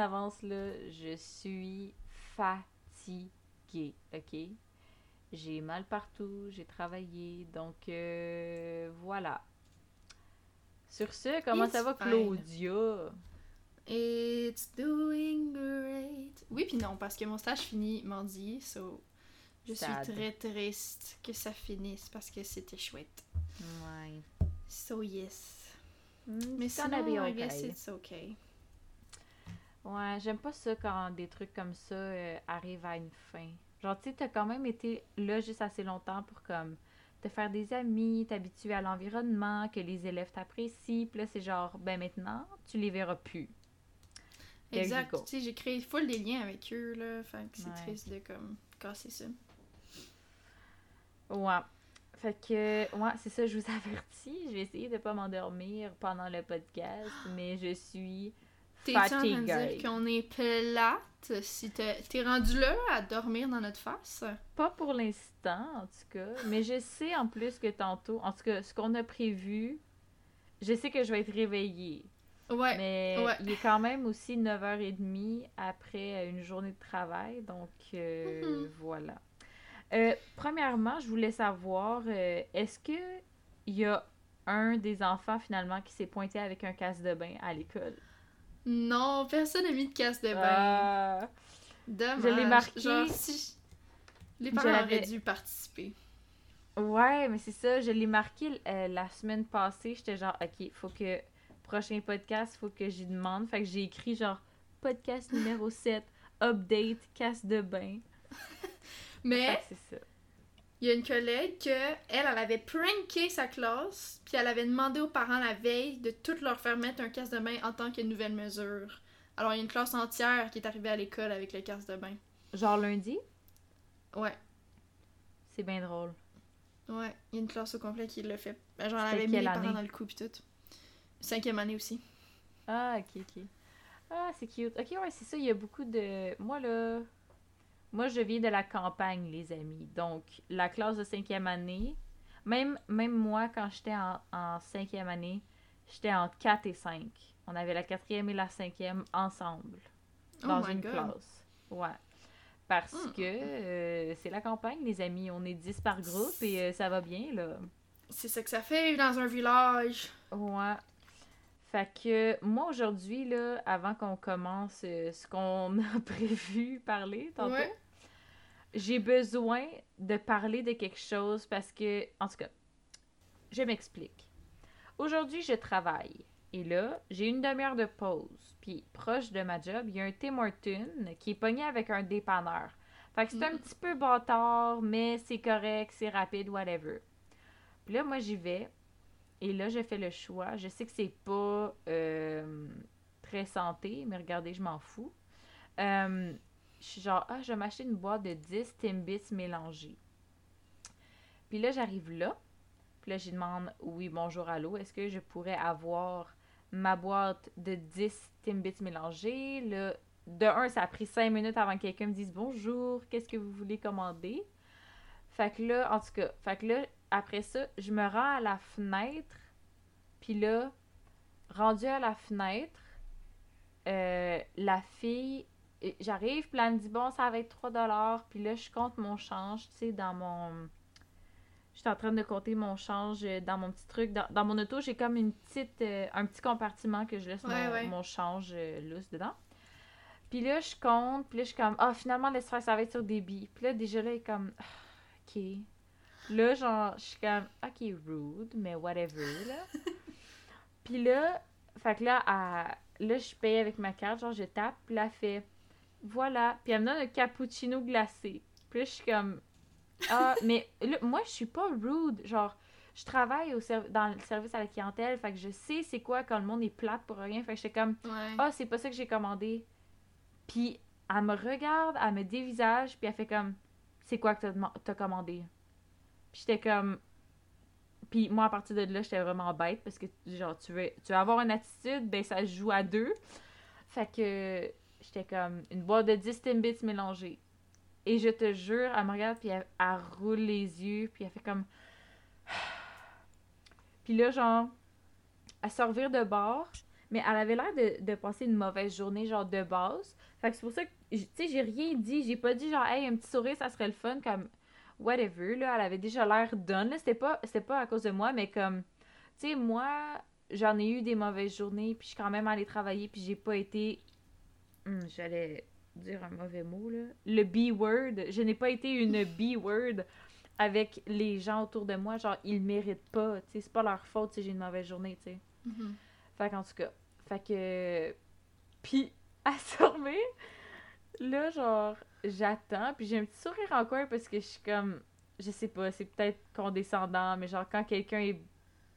d'avance, là, je suis fatiguée, OK? J'ai mal partout, j'ai travaillé, donc voilà. Sur ce, comment ça va, Claudia? It's doing great. Oui, puis non, parce que mon stage finit mardi, so je suis très triste que ça finisse parce que c'était chouette. Ouais. So yes. Mais ça va bien, I guess it's okay. Ouais, j'aime pas ça quand des trucs comme ça arrivent à une fin. Genre, tu sais, t'as quand même été là juste assez longtemps pour comme te faire des amis, t'habituer à l'environnement, que les élèves t'apprécient. Puis là, c'est genre, ben maintenant, tu les verras plus. Exact. Tu sais, j'ai créé full des liens avec eux, là. Fait que c'est triste de comme casser ça. Ouais. Fait que, ouais, c'est ça, je vous avertis. Je vais essayer de pas m'endormir pendant le podcast, mais je suis... T'es-tu en train de dire qu'on est plate? Si t'es rendu là à dormir dans notre face? Pas pour l'instant, en tout cas. Mais je sais en plus que tantôt... En tout cas, ce qu'on a prévu, je sais que je vais être réveillée. Ouais, Mais il est quand même aussi 9h30 après une journée de travail. Donc, voilà. Premièrement, je voulais savoir, est-ce que il y a un des enfants, finalement, qui s'est pointé avec un casse de bain à l'école? Non, personne n'a mis de casse de bain. Dommage. Je l'ai marqué. Genre, si les parents auraient dû participer. Ouais, mais c'est ça. Je l'ai marqué la semaine passée. J'étais genre, OK, faut que... Prochain podcast, faut que j'y demande. Fait que j'ai écrit genre, podcast numéro 7, update, casse de bain. Mais, c'est ça. Il y a une collègue que, elle avait pranké sa classe, puis elle avait demandé aux parents la veille de toutes leur faire mettre un casse de bain en tant que nouvelle mesure. Alors, il y a une classe entière qui est arrivée à l'école avec le casse de bain. Genre lundi? Ouais. C'est bien drôle. Ouais, il y a une classe au complet qui l'a fait. Genre, elle avait mis les parents dans le coup, puis tout. 5e année aussi. Ah, ok. Ah, c'est cute. Ok, ouais, c'est ça, il y a beaucoup de... Moi, je viens de la campagne, les amis. Donc, la classe de 5e année, même moi, quand j'étais en 5e année, j'étais en 4 et 5. On avait la 4e et la 5e ensemble. Dans une classe. Ouais. Parce que c'est la campagne, les amis. On est 10 par groupe et ça va bien, là. C'est ça que ça fait, dans un village. Ouais. Fait que moi, aujourd'hui, là, avant qu'on commence ce qu'on a prévu parler tantôt, j'ai besoin de parler de quelque chose parce que, en tout cas, je m'explique. Aujourd'hui, je travaille et là, j'ai une demi-heure de pause. Puis, proche de ma job, il y a un Tim Hortons qui est pogné avec un dépanneur. Fait que c'est un petit peu bâtard, mais c'est correct, c'est rapide, whatever. Puis là, moi, j'y vais. Et là, je fais le choix. Je sais que c'est pas très santé, mais regardez, je m'en fous. Je suis genre, je vais m'acheter une boîte de 10 Timbits mélangés. Puis là, j'arrive là. Puis là, je demande, oui, bonjour, allô, est-ce que je pourrais avoir ma boîte de 10 Timbits mélangés? Là, de un, ça a pris 5 minutes avant que quelqu'un me dise bonjour, qu'est-ce que vous voulez commander? Fait que là, en tout cas, après ça, je me rends à la fenêtre, puis là, rendue à la fenêtre, la fille, j'arrive, puis elle me dit, bon, ça va être 3$, puis là, je compte mon change, tu sais, dans mon... J'étais en train de compter mon change dans mon petit truc. Dans mon auto, j'ai comme une petite, un petit compartiment que je laisse mon change lousse dedans. Puis là, je compte, puis là, je suis comme, finalement, laisse faire, ça va être sur débit. Puis là, déjà, là, elle est comme, OK... Là, genre, je suis comme, OK, rude, mais whatever, là. Puis là, fait que là, là, je paye avec ma carte, genre, je tape, puis là, elle fait, voilà. Puis elle me donne un cappuccino glacé. Puis là, je suis comme, mais là, moi, je suis pas rude. Genre, je travaille dans le service à la clientèle, fait que je sais c'est quoi quand le monde est plate pour rien. Fait que j'étais comme, c'est pas ça que j'ai commandé. Puis elle me regarde, elle me dévisage, puis elle fait comme, c'est quoi que t'as commandé? Puis j'étais comme... Puis moi, à partir de là, j'étais vraiment bête parce que, genre, tu veux avoir une attitude, ben ça se joue à deux. Fait que j'étais comme une boîte de 10 Timbits mélangés. Et je te jure, elle me regarde, puis elle roule les yeux, puis elle fait comme... Puis là, genre, elle se revire de bord, mais elle avait l'air de passer une mauvaise journée, genre, de base. Fait que c'est pour ça que, tu sais, j'ai rien dit. J'ai pas dit, genre, hey, un petit sourire, ça serait le fun, comme, whatever, là. Elle avait déjà l'air done, là. C'était pas à cause de moi, mais comme, tu sais, moi, j'en ai eu des mauvaises journées, puis je suis quand même allée travailler, puis j'ai pas été... j'allais dire un mauvais mot, là. Le B-word. Je n'ai pas été une B-word avec les gens autour de moi. Genre, ils le méritent pas, tu sais. C'est pas leur faute si j'ai une mauvaise journée, tu sais. Mm-hmm. Fait qu'en tout cas, fait que... Puis, à Sormé, là, genre, j'attends, puis j'ai un petit sourire en coin parce que je suis comme... Je sais pas, c'est peut-être condescendant, mais genre, quand quelqu'un est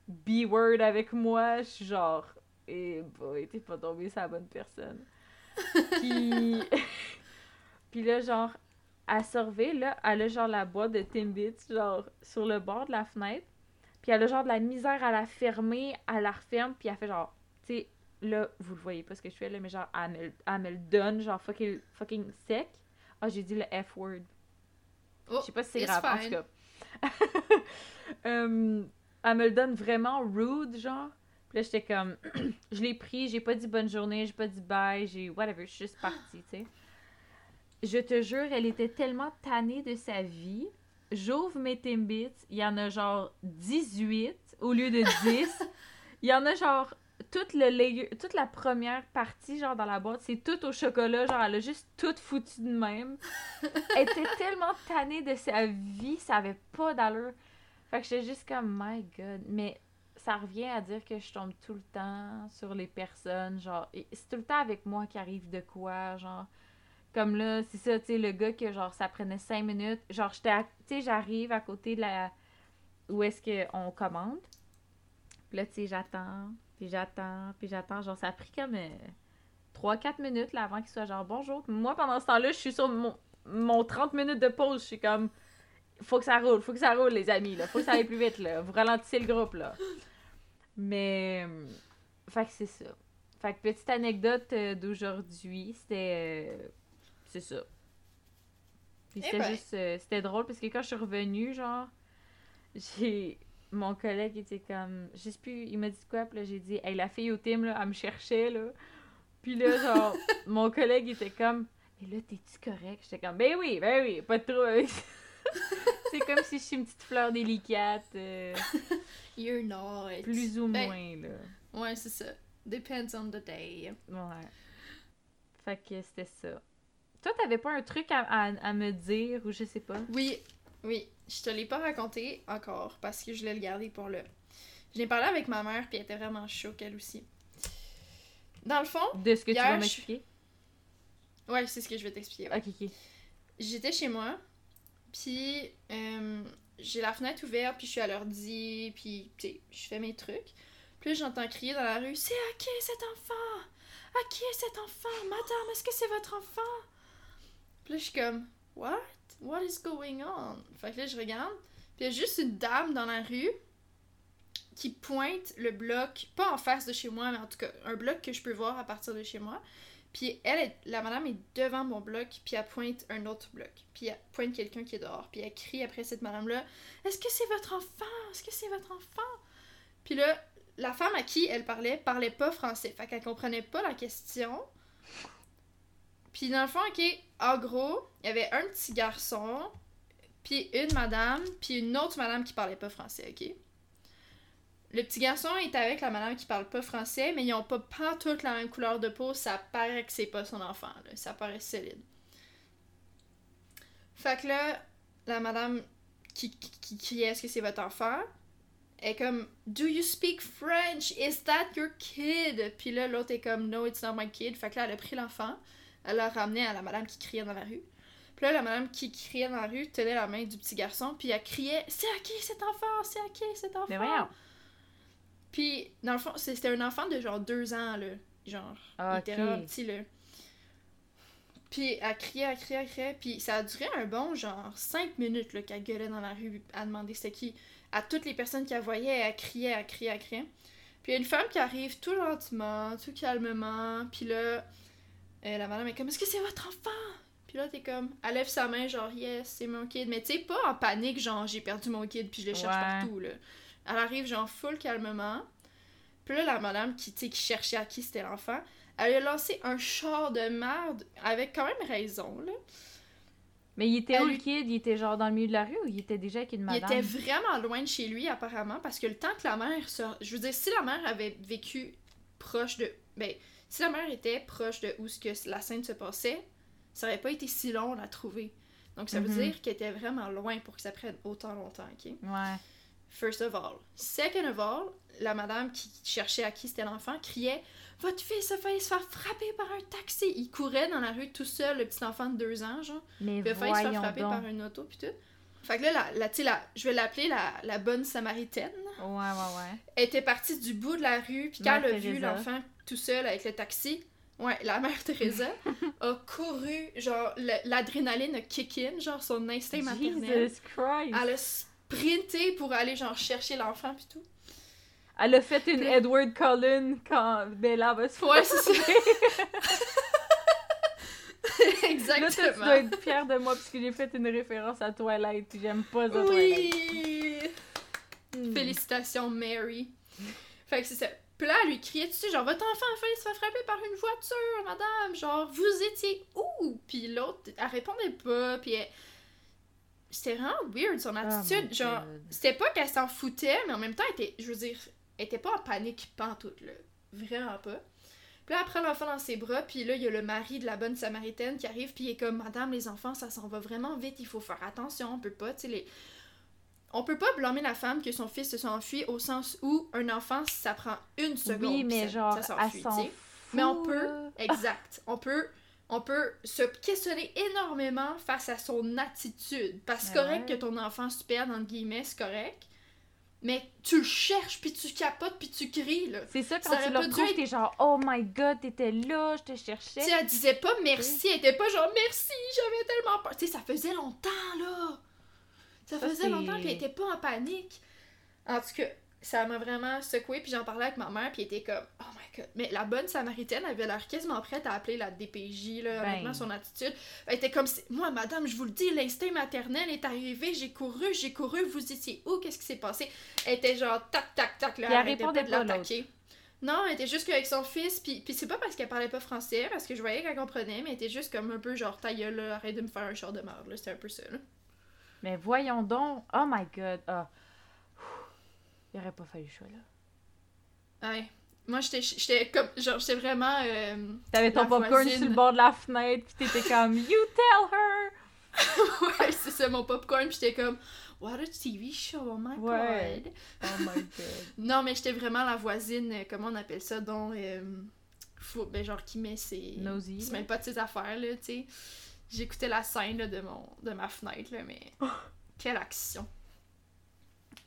B-word avec moi, je suis genre... Eh boy, t'es pas tombé sur la bonne personne. Puis là, genre, à Sorvée, là, elle a genre la boîte de Timbits, genre, sur le bord de la fenêtre. Puis elle a genre de la misère à la fermer, elle la referme, puis elle fait genre, tu sais, là, vous le voyez pas ce que je fais, là, mais genre, elle me le donne, genre, fucking sec. Ah, j'ai dit le F-word. Oh, je sais pas si c'est grave, en tout cas. Elle me le donne vraiment rude, genre. Là, j'étais comme, je l'ai pris, j'ai pas dit bonne journée, j'ai pas dit bye, j'ai whatever, je suis juste partie, tu sais. Je te jure, elle était tellement tannée de sa vie. J'ouvre mes Timbits, il y en a genre 18 au lieu de 10. Il y en a genre, toute la première partie, genre dans la boîte, c'est tout au chocolat, genre elle a juste tout foutu de même. Elle était tellement tannée de sa vie, ça avait pas d'allure. Fait que j'étais juste comme, my God, mais... Ça revient à dire que je tombe tout le temps sur les personnes, genre... C'est tout le temps avec moi qui arrive de quoi, genre... Comme là, c'est ça, tu sais, le gars que, genre, ça prenait 5 minutes. Genre, tu sais, j'arrive à côté de la... Où est-ce qu'on commande. Puis là, tu sais, j'attends. Genre, ça a pris comme 3-4 minutes, là, avant qu'il soit genre « Bonjour ». Moi, pendant ce temps-là, je suis sur mon 30 minutes de pause. Je suis comme « Faut que ça roule, les amis, là. Faut que ça aille plus vite, là. Vous ralentissez le groupe, là. » Mais, fait que c'est ça. Fait que petite anecdote d'aujourd'hui, c'était, c'est ça. Puis c'était juste, c'était drôle parce que quand je suis revenue, genre, mon collègue était comme, je sais plus, il m'a dit quoi, puis là j'ai dit, hey, la fille au team, là, elle me cherchait, là. Puis là, genre, mon collègue était comme, mais là, t'es-tu correct? J'étais comme, ben oui, pas de trouble avec ça. C'est comme si je suis une petite fleur délicate. You're not. Plus ou moins, là. Ouais, c'est ça. Depends on the day. Ouais. Fait que c'était ça. Toi, t'avais pas un truc à me dire ou je sais pas? Oui. Je te l'ai pas raconté encore parce que je l'ai gardé pour là. Je l'ai parlé avec ma mère puis elle était vraiment choquée elle aussi. Dans le fond... De ce que hier, tu vas m'expliquer? Ouais, c'est ce que je vais t'expliquer. Ouais. Ok. J'étais chez moi... Puis, j'ai la fenêtre ouverte, puis je suis à l'ordi, puis, tu sais, je fais mes trucs. Puis là, j'entends crier dans la rue, « C'est à qui cet enfant? À qui cet enfant? Madame, est-ce que c'est votre enfant? » Puis là, je suis comme, « What? What is going on? » Fait que là, je regarde, puis il y a juste une dame dans la rue qui pointe le bloc, pas en face de chez moi, mais en tout cas, un bloc que je peux voir à partir de chez moi. Puis la madame est devant mon bloc, puis elle pointe un autre bloc. Puis elle pointe quelqu'un qui est dehors, puis elle crie après cette madame-là, « Est-ce que c'est votre enfant? Est-ce que c'est votre enfant? » Puis là, la femme à qui elle parlait pas français, fait qu'elle comprenait pas la question. Puis dans le fond, ok, en gros, il y avait un petit garçon, puis une madame, puis une autre madame qui parlait pas français, ok? Le petit garçon est avec la madame qui parle pas français, mais ils ont pas toutes la même couleur de peau, ça paraît que c'est pas son enfant, là. Ça paraît solide. Fait que là, la madame qui crie « Est-ce que c'est votre enfant? » est comme « Do you speak French? Is that your kid? » Puis là, l'autre est comme « No, it's not my kid. » Fait que là, elle a pris l'enfant, elle l'a ramené à la madame qui criait dans la rue. Puis là, la madame qui criait dans la rue tenait la main du petit garçon, puis elle criait « C'est à qui cet enfant? C'est à qui cet enfant? » Mais voyons. Puis, dans le fond, c'était un enfant de genre 2 ans, là. Genre, okay. Il était là, petit, là. Puis, elle criait. Puis, ça a duré un bon, genre, 5 minutes, là, qu'elle gueulait dans la rue, à demander c'était qui. À toutes les personnes qu'elle voyait, elle criait. Puis, il y a une femme qui arrive tout lentement, tout calmement. Puis là, la madame est comme, est-ce que c'est votre enfant? Puis là, t'es comme, elle lève sa main, genre, yes, c'est mon kid. Mais tu sais, pas en panique, genre, j'ai perdu mon kid, puis je le cherche partout, là. Elle arrive genre full calmement, Puis là, la madame qui cherchait à qui c'était l'enfant, elle a lancé un char de merde avec quand même raison, là. Mais il était où le kid? Il était genre dans le milieu de la rue ou il était déjà avec une madame? Il était vraiment loin de chez lui, apparemment, parce que le temps que la mère... Je veux dire, si la mère avait vécu proche de... Ben, si la mère était proche de où la scène se passait, ça aurait pas été si long à la trouver. Donc, ça veut dire qu'elle était vraiment loin pour que ça prenne autant longtemps, OK? Ouais. First of all. Second of all, la madame qui cherchait à qui c'était l'enfant criait « Votre fils a failli se faire frapper par un taxi! » Il courait dans la rue tout seul, le petit enfant de 2 ans, genre. Mais il a failli se faire frapper par une auto, pis tout. Fait que là, je vais l'appeler la bonne Samaritaine. Ouais, ouais, ouais. Elle était partie du bout de la rue, puis quand elle a vu l'enfant tout seul avec le taxi... Ouais, la mère Teresa a couru, genre, l'adrénaline a kick in, genre, son instinct maternel. Jesus Christ! Elle a sprinté pour aller, genre, chercher l'enfant pis tout. Elle a fait une Edward Cullen quand Bella va se faire. Ouais, c'est ça! Exactement! Là, tu dois être fière de moi parce que j'ai fait une référence à Twilight pis j'aime pas ça, Twilight. Oui! Félicitations, Mary! Fait que c'est ça. Puis là, elle lui criait dessus, genre, votre enfant a failli se faire frapper par une voiture, madame, genre, vous étiez où? Puis l'autre, elle répondait pas, puis elle... C'était vraiment weird, son attitude, genre, c'était pas qu'elle s'en foutait, mais en même temps, elle était, je veux dire, elle était pas en panique pantoute, là, vraiment pas. Puis là, elle prend l'enfant dans ses bras, puis là, il y a le mari de la bonne Samaritaine qui arrive, puis il est comme, madame, les enfants, ça s'en va vraiment vite, il faut faire attention, on peut pas, tu sais, les... On peut pas blâmer la femme que son fils se soit enfui au sens où un enfant, ça prend 1 seconde. Oui, mais genre, ça s'enfuit, tu sais. Mais on peut, exact, on peut se questionner énormément face à son attitude. Parce que correct que ton enfant se perde, entre guillemets, c'est correct, mais tu le cherches, puis tu capotes, puis tu cries, là. C'est ça, quand ça tu le retrouves, t'es genre, oh my god, t'étais là, je te cherchais. Tu sais, elle disait pas merci, elle était pas genre, merci, j'avais tellement peur. Tu sais, ça faisait longtemps, là. Ça faisait longtemps qu'elle était pas en panique. En tout cas, ça m'a vraiment secouée, puis j'en parlais avec ma mère, puis elle était comme « Oh my God! » Mais la bonne Samaritaine avait l'air quasiment prête à appeler la DPJ, là, maintenant son attitude. Elle était comme « Moi, madame, je vous le dis, l'instinct maternel est arrivé, j'ai couru, vous étiez où? Qu'est-ce qui s'est passé? » Elle était genre « Tac, tac, tac! » Là, elle répondait pas de l'attaquer. Non, elle était juste avec son fils, puis c'est pas parce qu'elle parlait pas français, parce que je voyais qu'elle comprenait, mais elle était juste comme un peu genre « Ta gueule, là, arrête de me faire un char de merde, là. » C'était un peu ça, là. Mais voyons donc, oh my god, il aurait pas fallu ça, là. Ouais, moi j'étais comme, genre, j'étais vraiment... T'avais ton popcorn sur le bord de la fenêtre, pis t'étais comme, you tell her! Ouais, c'est ça, mon popcorn, pis j'étais comme, what a TV show, oh my god! Oh my god. Non, mais j'étais vraiment la voisine, comment on appelle ça, donc, genre, qui met ses... Nosy. Qui se met pas de ses affaires, là, tu sais. J'écoutais la scène là, de ma fenêtre, là, mais quelle action!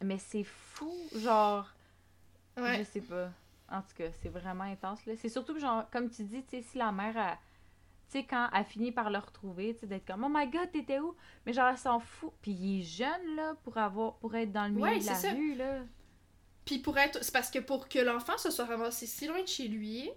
Mais c'est fou, genre... Ouais. Je sais pas. En tout cas, c'est vraiment intense, là. C'est surtout, genre, comme tu dis, tu sais, si la mère, a... tu sais, quand elle finit par le retrouver, tu sais, d'être comme « Oh my God, t'étais où? » Mais genre, elle s'en fout. Puis il est jeune, là, pour être dans le milieu de la rue, là. Puis pour être... C'est parce que pour que l'enfant se soit ramassé si loin de chez lui...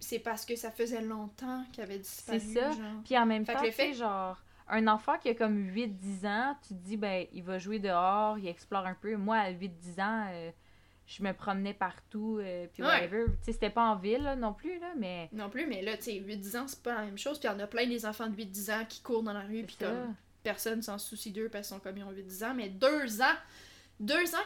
C'est parce que ça faisait longtemps qu'il avait disparu. C'est ça. Genre. Puis en même temps, tu sais, genre, un enfant qui a comme 8-10 ans, tu te dis, ben, il va jouer dehors, il explore un peu. Moi, à 8-10 ans, je me promenais partout, puis whatever. Tu sais, c'était pas en ville, là, non plus, là, mais... Non plus, mais là, tu sais, 8-10 ans, c'est pas la même chose. Puis il y en a plein des enfants de 8-10 ans qui courent dans la rue, puis comme, personne s'en soucie d'eux parce qu'ils sont comme, ils ont 8-10 ans. Mais 2 ans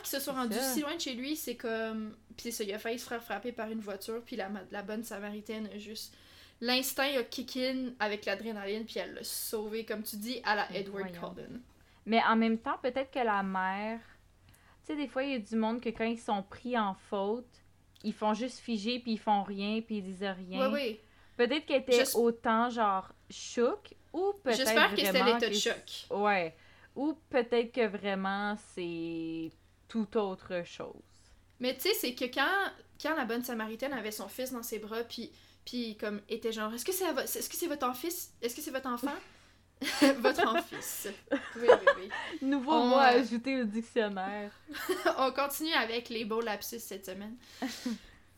qu'il se soit rendu si loin de chez lui, c'est comme... Puis c'est ça, il a failli se faire frapper par une voiture, puis la bonne Samaritaine a juste... L'instinct a kick in avec l'adrénaline, puis elle l'a sauvé, comme tu dis, à la Edward Cullen. Mais en même temps, peut-être que la mère... Tu sais, des fois, il y a du monde que quand ils sont pris en faute, ils font juste figer, puis ils font rien, puis ils disent rien. Oui, oui. Peut-être qu'elle était autant, genre, choc, ou peut-être vraiment... J'espère que c'était l'état de choc. Ouais. Ou peut-être que vraiment, c'est tout autre chose. Mais tu sais, c'est que quand la bonne Samaritaine avait son fils dans ses bras, puis comme, était genre, est-ce que c'est votre fils? Est-ce que c'est votre enfant? Votre enfant-fils. Oui, oui, oui. Nouveau mot à ajouter au dictionnaire. On continue avec les beaux lapsus cette semaine.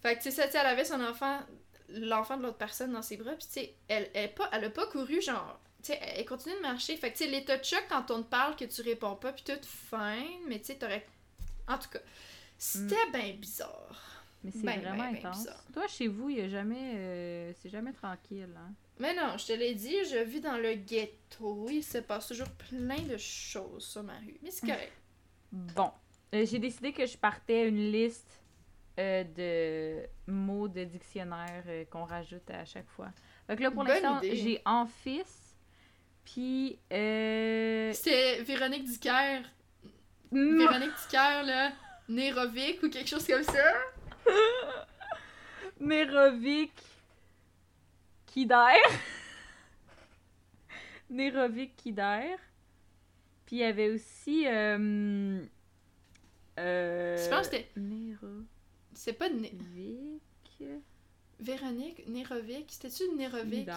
Fait que tu sais, ça, elle avait son enfant, l'enfant de l'autre personne dans ses bras, puis tu sais, elle a pas couru, genre... T'sais, elle continue de marcher. Fait que, tu sais, l'état de choc, quand on te parle, que tu réponds pas, pis tout, fine, mais tu sais, t'aurais... En tout cas, c'était bien bizarre. Mais c'est vraiment intense. Toi, chez vous, il y a jamais... c'est jamais tranquille, hein? Mais non, je te l'ai dit, je vis dans le ghetto. Il se passe toujours plein de choses sur ma rue. Mais c'est correct. Bon. J'ai décidé que je partais une liste de mots de dictionnaire qu'on rajoute à chaque fois. Donc là, pour l'instant, j'ai « amphis », puis... C'était Véronique Dicker. Véronique Dicker, là, nérovique ou quelque chose comme ça. Nérovique... Kider. Nérovique Kider. Puis il y avait aussi... Je pense que c'était... Nérovique... C'est pas Véronique, Nérovic, c'était-tu Nérovic?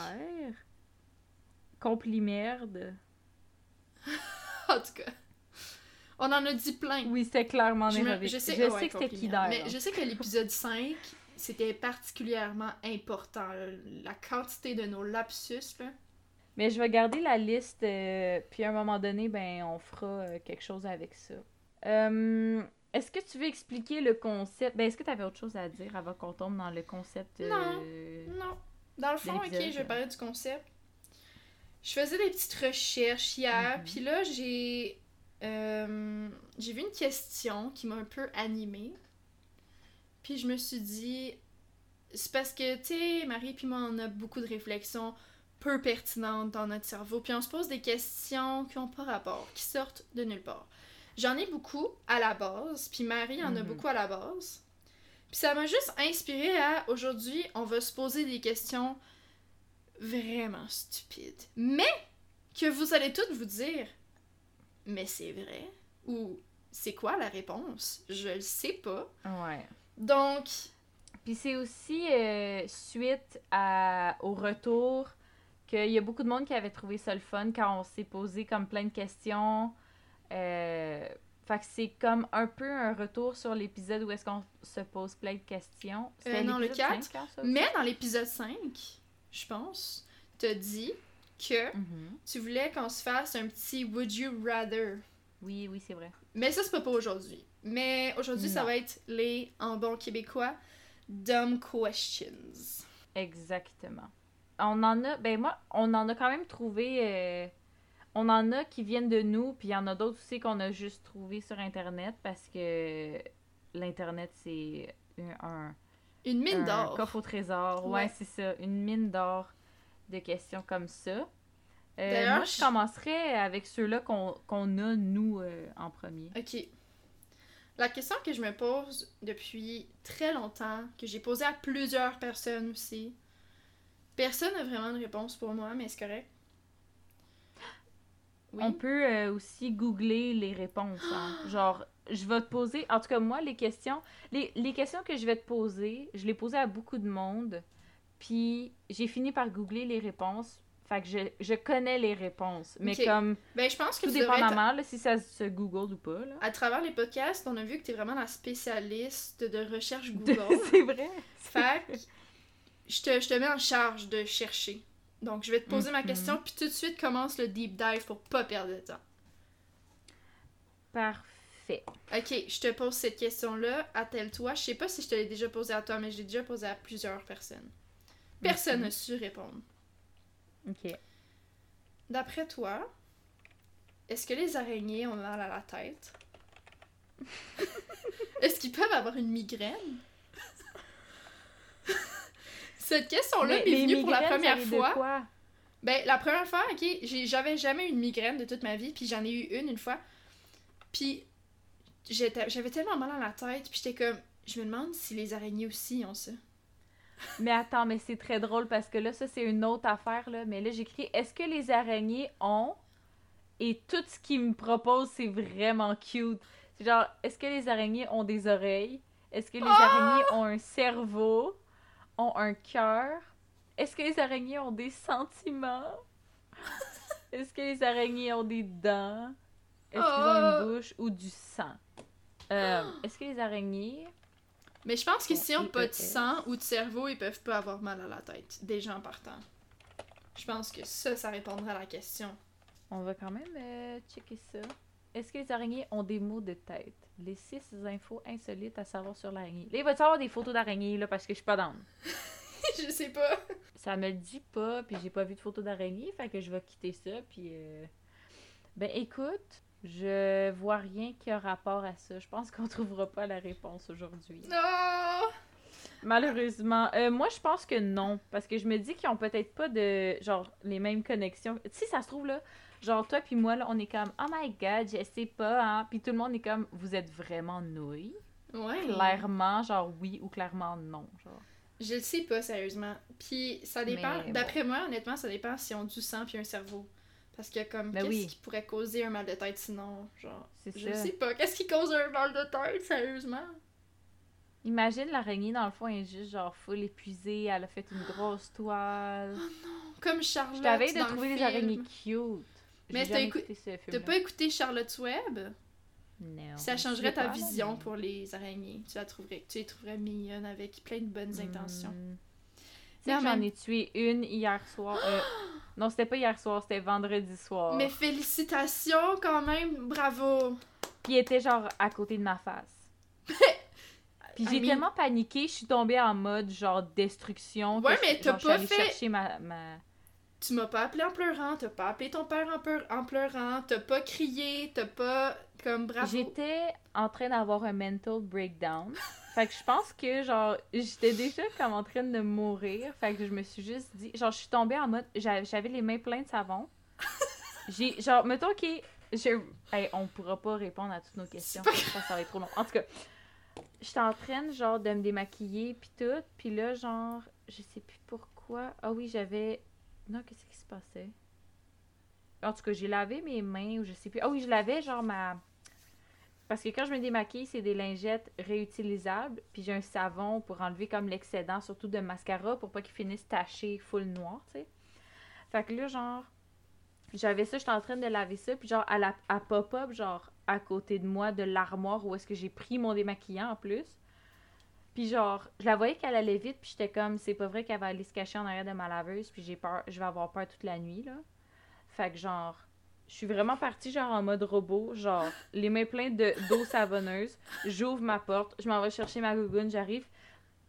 Complimerde. En tout cas, on en a dit plein. Oui, c'était clairement Nérovic. Je sais que c'était Kider. Mais donc, je sais que l'épisode 5, c'était particulièrement important. La quantité de nos lapsus, là. Mais je vais garder la liste, puis à un moment donné, on fera quelque chose avec ça. Est-ce que tu veux expliquer le concept? Est-ce que tu avais autre chose à dire avant qu'on tombe dans le concept? Non. Dans le fond, je vais parler du concept. Je faisais des petites recherches hier, puis là, j'ai vu une question qui m'a un peu animée. Puis je me suis dit... C'est parce que, tu sais, Marie puis moi, on a beaucoup de réflexions peu pertinentes dans notre cerveau. Puis on se pose des questions qui n'ont pas rapport, qui sortent de nulle part. J'en ai beaucoup à la base, puis Marie en a beaucoup à la base. Puis ça m'a juste inspirée à, aujourd'hui, on va se poser des questions vraiment stupides. Mais que vous allez toutes vous dire, mais c'est vrai? Ou c'est quoi la réponse? Je le sais pas. Ouais. Donc... Puis c'est aussi suite au retour qu'il y a beaucoup de monde qui avait trouvé ça le fun quand on s'est posé comme plein de questions... Fait que c'est comme un peu un retour sur l'épisode où est-ce qu'on se pose plein de questions. Non, le 4. 5, ça, mais dans l'épisode 5, je pense, t'as dit que tu voulais qu'on se fasse un petit « Would you rather ». Oui, c'est vrai. Mais ça, c'est pas aujourd'hui. Mais aujourd'hui, ça va être les, en bon québécois, « dumb questions ». Exactement. On en a quand même trouvé... On en a qui viennent de nous, puis il y en a d'autres aussi qu'on a juste trouvé sur Internet, parce que l'Internet, c'est une mine d'or. Un coffre au trésor. Ouais, c'est ça. Une mine d'or de questions comme ça. Moi, je commencerais avec ceux-là qu'on a, nous, en premier. OK. La question que je me pose depuis très longtemps, que j'ai posée à plusieurs personnes aussi, personne n'a vraiment de réponse pour moi, mais c'est correct. Oui. On peut aussi googler les réponses. Hein. Genre, je vais te poser... En tout cas, moi, les questions... Les questions que je vais te poser, je les posais à beaucoup de monde. Puis, j'ai fini par googler les réponses. Fait que je connais les réponses. Mais comme... je pense que tout dépendamment, là, si ça se google ou pas. Là. À travers les podcasts, on a vu que t'es vraiment la spécialiste de recherche Google. C'est vrai. Fait que je te mets en charge de chercher. Donc, je vais te poser ma question, puis tout de suite commence le deep dive pour pas perdre de temps. Parfait. OK, je te pose cette question-là. Attelle-toi. Je sais pas si je te l'ai déjà posée à toi, mais je l'ai déjà posée à plusieurs personnes. Personne n'a su répondre. OK. D'après toi, est-ce que les araignées ont mal à la tête? Est-ce qu'ils peuvent avoir une migraine? Cette question-là m'est venue pour la première fois. La première fois, j'avais jamais eu une migraine de toute ma vie, puis j'en ai eu une fois. Puis j'avais tellement mal à la tête, puis j'étais comme, je me demande si les araignées aussi ont ça. Mais attends, mais c'est très drôle parce que là, ça c'est une autre affaire, là. Mais là, j'écris, est-ce que les araignées ont? Et tout ce qu'ils me proposent, c'est vraiment cute. C'est genre, est-ce que les araignées ont des oreilles? Est-ce que les araignées ont un cerveau? Ont un cœur? Est-ce que les araignées ont des sentiments? Est-ce que les araignées ont des dents? Est-ce qu'ils ont une bouche ou du sang? Est-ce que les araignées... Mais je pense que si on n'a pas de sang ou de cerveau, ils peuvent pas avoir mal à la tête. Déjà en partant. Je pense que ça répondra à la question. On va quand même checker ça. Est-ce que les araignées ont des maux de tête? Les 6 infos insolites à savoir sur l'araignée. Là, il va-tu avoir des photos d'araignées, là, parce que je suis pas down? Je sais pas. Ça me le dit pas, puis j'ai pas vu de photos d'araignée, fait que je vais quitter ça, puis... Ben, écoute, je vois rien qui a rapport à ça. Je pense qu'on trouvera pas la réponse aujourd'hui. Non! Malheureusement. Moi, je pense que non, parce que je me dis qu'ils ont peut-être pas de... genre, les mêmes connexions. Si ça se trouve, là... genre, toi pis moi, là, on est comme « Oh my God, je sais pas, hein? » Pis tout le monde est comme « Vous êtes vraiment nouilles? » Ouais. Clairement, genre oui ou clairement non, genre. Je le sais pas, sérieusement. Pis ça dépend, mais d'après moi, honnêtement, ça dépend si on a du sang pis un cerveau. Parce que comme, ben qu'est-ce qui pourrait causer un mal de tête sinon, genre, sais pas. Qu'est-ce qui cause un mal de tête, sérieusement? Imagine l'araignée, dans le fond, elle est juste genre full épuisée, elle a fait une grosse toile. Oh non! Comme Charlotte dans le film. Je t'avais de trouver des araignées cute. Mais t'as pas écouté Charlotte's Web? Non. Ça changerait ta vision pour les araignées. Tu les trouverais mignonnes avec plein de bonnes intentions. Non, j'en ai tué une hier soir. Non, c'était pas hier soir, c'était vendredi soir. Mais félicitations quand même, bravo! Puis elle était genre à côté de ma face. Puis j'ai tellement paniqué, je suis tombée en mode genre destruction. Ouais, mais t'as pas fait... chercher ma... Tu m'as pas appelé en pleurant, t'as pas appelé ton père en pleurant, t'as pas crié, t'as pas comme bravo. J'étais en train d'avoir un mental breakdown. Fait que je pense que genre j'étais déjà comme en train de mourir. Fait que je me suis juste dit, genre je suis tombée en mode, j'avais les mains pleines de savon. J'ai genre mettons que on pourra pas répondre à toutes nos questions, ça va être trop long. En tout cas, j'étais en train genre de me démaquiller puis tout, puis là genre je sais plus pourquoi. Ah oui, j'avais... Non, qu'est-ce qui se passait? En tout cas, j'ai lavé mes mains ou je sais plus. Ah oui, je lavais genre ma... Parce que quand je me démaquille, c'est des lingettes réutilisables. Puis j'ai un savon pour enlever comme l'excédent, surtout de mascara, pour pas qu'il finisse taché full noir, tu sais. Fait que là, genre, j'avais ça, j'étais en train de laver ça. Puis genre, à pop-up, genre, à côté de moi, de l'armoire où est-ce que j'ai pris mon démaquillant en plus. Puis genre, je la voyais qu'elle allait vite, puis j'étais comme, c'est pas vrai qu'elle va aller se cacher en arrière de ma laveuse, puis j'ai peur, je vais avoir peur toute la nuit, là. Fait que genre, je suis vraiment partie genre en mode robot, genre, les mains pleines d'eau savonneuse, j'ouvre ma porte, je m'en vais chercher ma gougoune, j'arrive,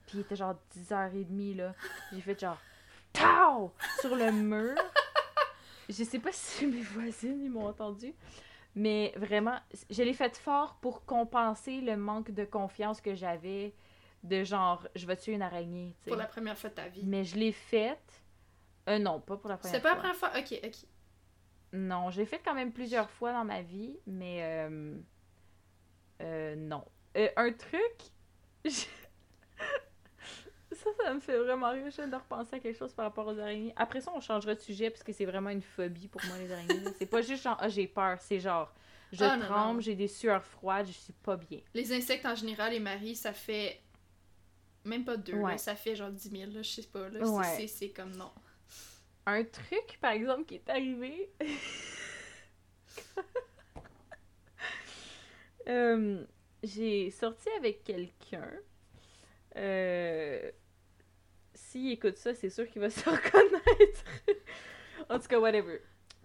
puis il était genre 10h30, là. J'ai fait genre, TAO! Sur le mur. Je sais pas si mes voisines, ils m'ont entendu. Mais vraiment, je l'ai faite fort pour compenser le manque de confiance que j'avais. De genre, je vais tuer une araignée, tu sais. Pour la première fois de ta vie. Mais je l'ai faite... non, pas pour la première fois. C'est pas la première fois? Ok. Non, je l'ai faite quand même plusieurs fois dans ma vie, mais... non. Un truc... ça me fait vraiment rire. J'ai de repenser à quelque chose par rapport aux araignées. Après ça, on changera de sujet, parce que c'est vraiment une phobie pour moi, les araignées. C'est pas juste genre, j'ai peur, c'est genre... Je tremble, j'ai des sueurs froides, je suis pas bien. Les insectes en général, et Marie, ça fait... Même pas 2, ouais. Là, ça fait genre 10 000, là, je sais pas, là, ouais. c'est comme non. Un truc, par exemple, qui est arrivé... j'ai sorti avec quelqu'un. S'il écoute ça, c'est sûr qu'il va se reconnaître. En tout cas, whatever.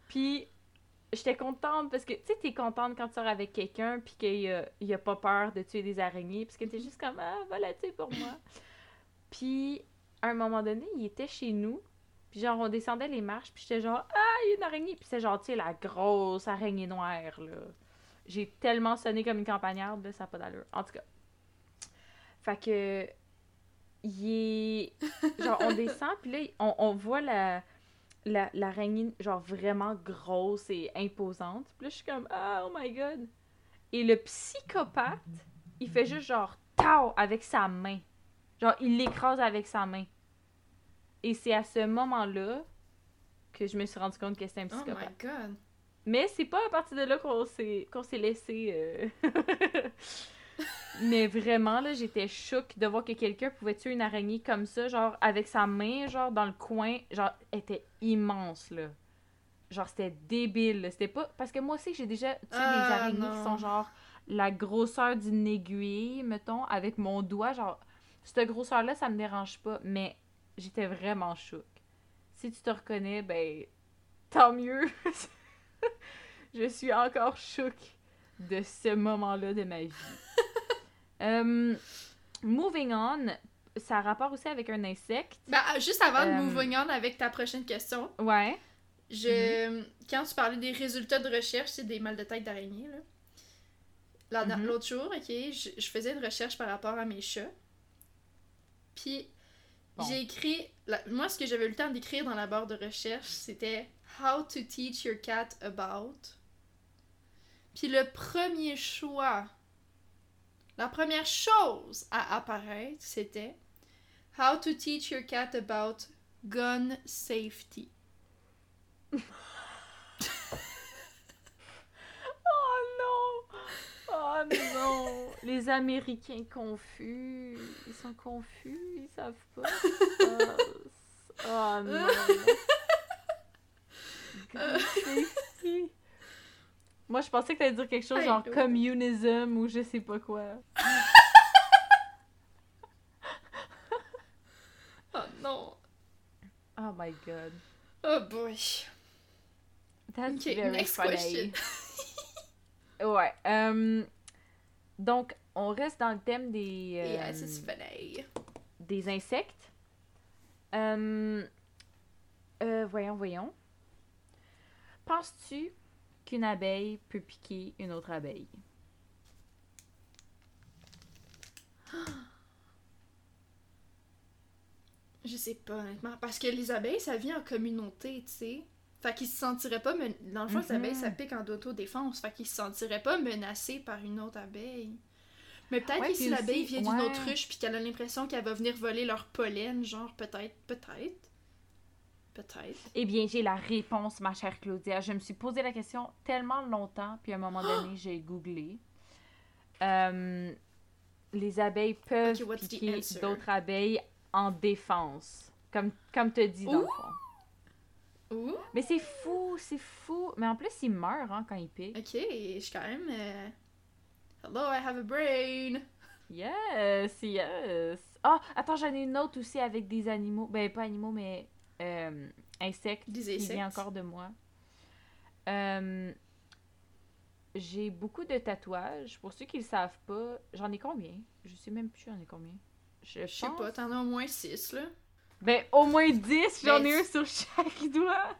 Puis, j'étais contente parce que, tu sais, t'es contente quand tu sors avec quelqu'un pis qu'il a pas peur de tuer des araignées parce que t'es juste comme « Ah, va la tuer pour moi! » Puis, à un moment donné, il était chez nous pis genre, on descendait les marches pis j'étais genre « Ah, il y a une araignée! » Pis c'est genre, tu sais, la grosse araignée noire, là. J'ai tellement sonné comme une campagnarde, là, ça n'a pas d'allure. En tout cas. Fait que... Genre, on descend pis là, on voit l'araignée, genre, vraiment grosse et imposante. Puis là, je suis comme « Ah, oh my God! » Et le psychopathe, il fait juste genre « Tao! » avec sa main. Genre, il l'écrase avec sa main. Et c'est à ce moment-là que je me suis rendu compte que c'était un psychopathe. Oh my God! Mais c'est pas à partir de là qu'on s'est laissé... Mais vraiment, là, j'étais choquée de voir que quelqu'un pouvait tuer une araignée comme ça, genre, avec sa main, genre, dans le coin. Genre, elle était immense, là. Genre, c'était débile, là. C'était pas... Parce que moi aussi, j'ai déjà tué des araignées qui sont, genre, la grosseur d'une aiguille, mettons, avec mon doigt, genre... Cette grosseur-là, ça me dérange pas, mais j'étais vraiment choquée. Si tu te reconnais, ben... Tant mieux! Je suis encore choquée. de ce moment-là de ma vie. Moving on, ça a rapport aussi avec un insecte. Ben, juste avant de moving on avec ta prochaine question. Ouais. Quand tu parlais des résultats de recherche, c'est des mal de tête d'araignée, là. L'autre jour, ok, je faisais une recherche par rapport à mes chats. Puis, j'ai écrit... Moi, ce que j'avais eu le temps d'écrire dans la barre de recherche, c'était « How to teach your cat about ». Puis le premier choix, la première chose à apparaître, c'était « How to teach your cat about gun safety ». Oh non! Les Américains confus. Ils sont confus, ils savent pas ce qui se passe. Oh non! Safety. Moi, je pensais que t'allais dire quelque chose genre communisme ou je sais pas quoi. Oh non! Oh my god. Oh boy. That's very next funny. Question. Ouais. Donc, on reste dans le thème des... des insectes. Voyons. Penses-tu qu'une abeille peut piquer une autre abeille? Je sais pas, honnêtement. Parce que les abeilles, ça vit en communauté, tu sais. Fait qu'ils se sentiraient pas... Dans le fond, les abeilles, ça pique en autodéfense. Fait qu'ils se sentiraient pas menacés par une autre abeille. Mais peut-être que si l'abeille vient d'une autruche pis qu'elle a l'impression qu'elle va venir voler leur pollen, genre, peut-être. Eh bien, j'ai la réponse, ma chère Claudia. Je me suis posé la question tellement longtemps, puis à un moment donné, j'ai googlé. Les abeilles peuvent piquer d'autres abeilles en défense. Comme t'as dit, dans le fond. Ouh. Mais c'est fou. Mais en plus, il meurt quand il pique. Ok, je suis quand même... Hello, I have a brain! Yes! Ah, attends, j'en ai une autre aussi avec des animaux. Ben, pas animaux, mais insectes. Des insectes. Il vient encore de moi. J'ai beaucoup de tatouages. Pour ceux qui le savent pas, j'en ai combien? Je sais même plus j'en ai combien. Je sais pas, t'en as au moins 6, là. Ben, au moins 10, j'en ai un sur chaque doigt.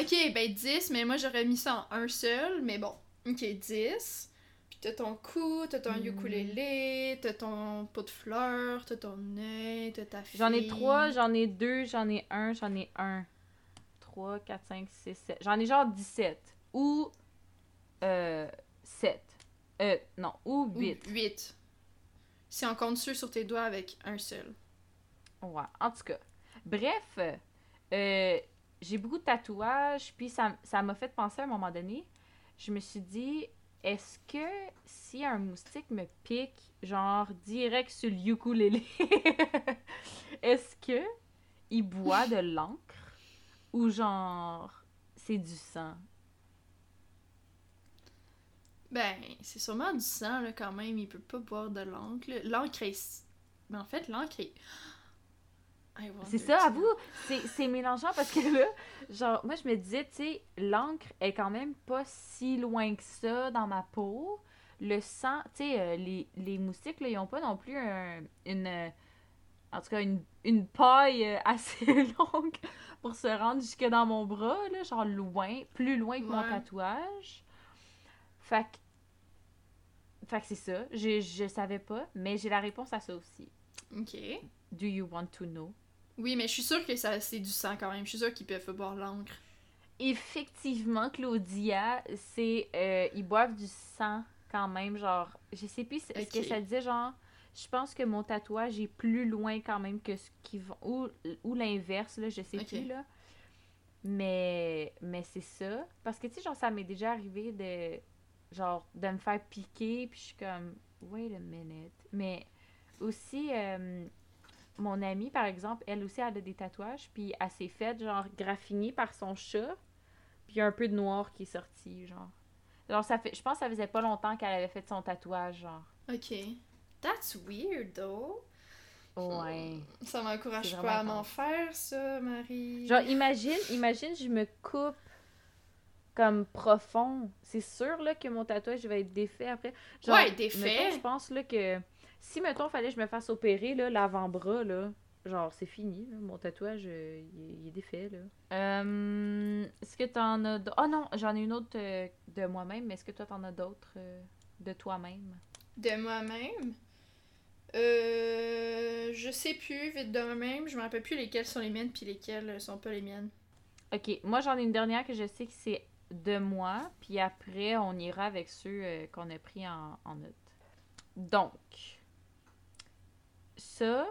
Ok, ben 10, mais moi j'aurais mis ça en un seul, mais bon. Ok, 10. Puis t'as ton cou, t'as ton ukulélé, t'as ton pot de fleurs, t'as ton œil, t'as ta fille. J'en ai 3, j'en ai 2, j'en ai un. 3, 4, 5, 6, 7. J'en ai genre 17. Ou 7. Non, ou 8. Ou 8. Si on compte ceux sur tes doigts avec un seul. Ouais, en tout cas. Bref, j'ai beaucoup de tatouages, puis ça m'a fait penser à un moment donné. Je me suis dit, est-ce que si un moustique me pique, genre direct sur le ukulélé, est-ce que il boit de l'encre ou genre c'est du sang? Ben, c'est sûrement du sang, là, quand même. Il peut pas boire de l'encre. L'encre est... Mais en fait, l'encre est... C'est ça, à vous, c'est mélangeant parce que là, genre, moi je me disais, tu sais, l'encre est quand même pas si loin que ça dans ma peau. Le sang, tu sais, les moustiques, là, ils ont pas non plus une paille assez longue pour se rendre jusque dans mon bras, là, genre loin, plus loin que mon tatouage. Fait que c'est ça, je savais pas, mais j'ai la réponse à ça aussi. Ok. Do you want to know? Oui, mais je suis sûre que c'est du sang quand même. Je suis sûre qu'ils peuvent boire l'encre. Effectivement, Claudia, c'est... ils boivent du sang quand même, genre... Je sais plus ce que ça disait, genre... Je pense que mon tatouage est plus loin quand même que ce qu'ils vont... Ou l'inverse, là, je sais plus, là. Mais c'est ça. Parce que, tu sais, genre, ça m'est déjà arrivé de... Genre, de me faire piquer, puis je suis comme... Wait a minute. Mais aussi... Mon amie, par exemple, elle aussi, elle a des tatouages, puis elle s'est faite, genre, graffinée par son chat, puis un peu de noir qui est sorti, genre. Alors, ça fait... Je pense que ça faisait pas longtemps qu'elle avait fait son tatouage, genre. OK. That's weird, though. Ouais. Ça m'encourage pas à m'en faire, ça, Marie. Genre, imagine je me coupe comme profond, c'est sûr là, que mon tatouage va être défait après. Genre, ouais, défait. Je pense là, que si, mettons, fallait que je me fasse opérer là, l'avant-bras, là, genre, c'est fini. Là. Mon tatouage, il est défait. Là. Est-ce que t'en as... Oh non, j'en ai une autre de moi-même, mais est-ce que toi, t'en as d'autres de toi-même? De moi-même? Je sais plus, vite de moi-même. Je me rappelle plus lesquelles sont les miennes puis lesquelles sont pas les miennes. Ok, moi, j'en ai une dernière que je sais que c'est de moi, puis après, on ira avec ceux qu'on a pris en note. Donc, ça,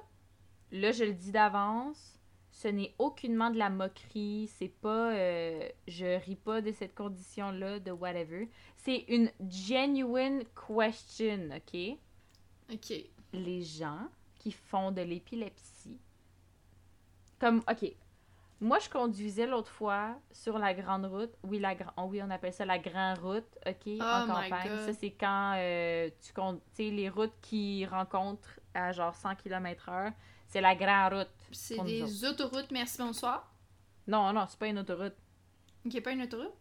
là, je le dis d'avance, ce n'est aucunement de la moquerie, c'est pas, je ris pas de cette condition-là, de whatever. C'est une genuine question, ok? Ok. Les gens qui font de l'épilepsie, comme, ok, moi, je conduisais l'autre fois sur la grande route. Oui, oui, on appelle ça la grande route, OK, oh en campagne. Ça, c'est quand tu comptes, tu sais, les routes qui rencontrent à genre 100 km/h, c'est la grande route. C'est des autoroutes, merci, bonsoir? Non, c'est pas une autoroute. OK, pas une autoroute?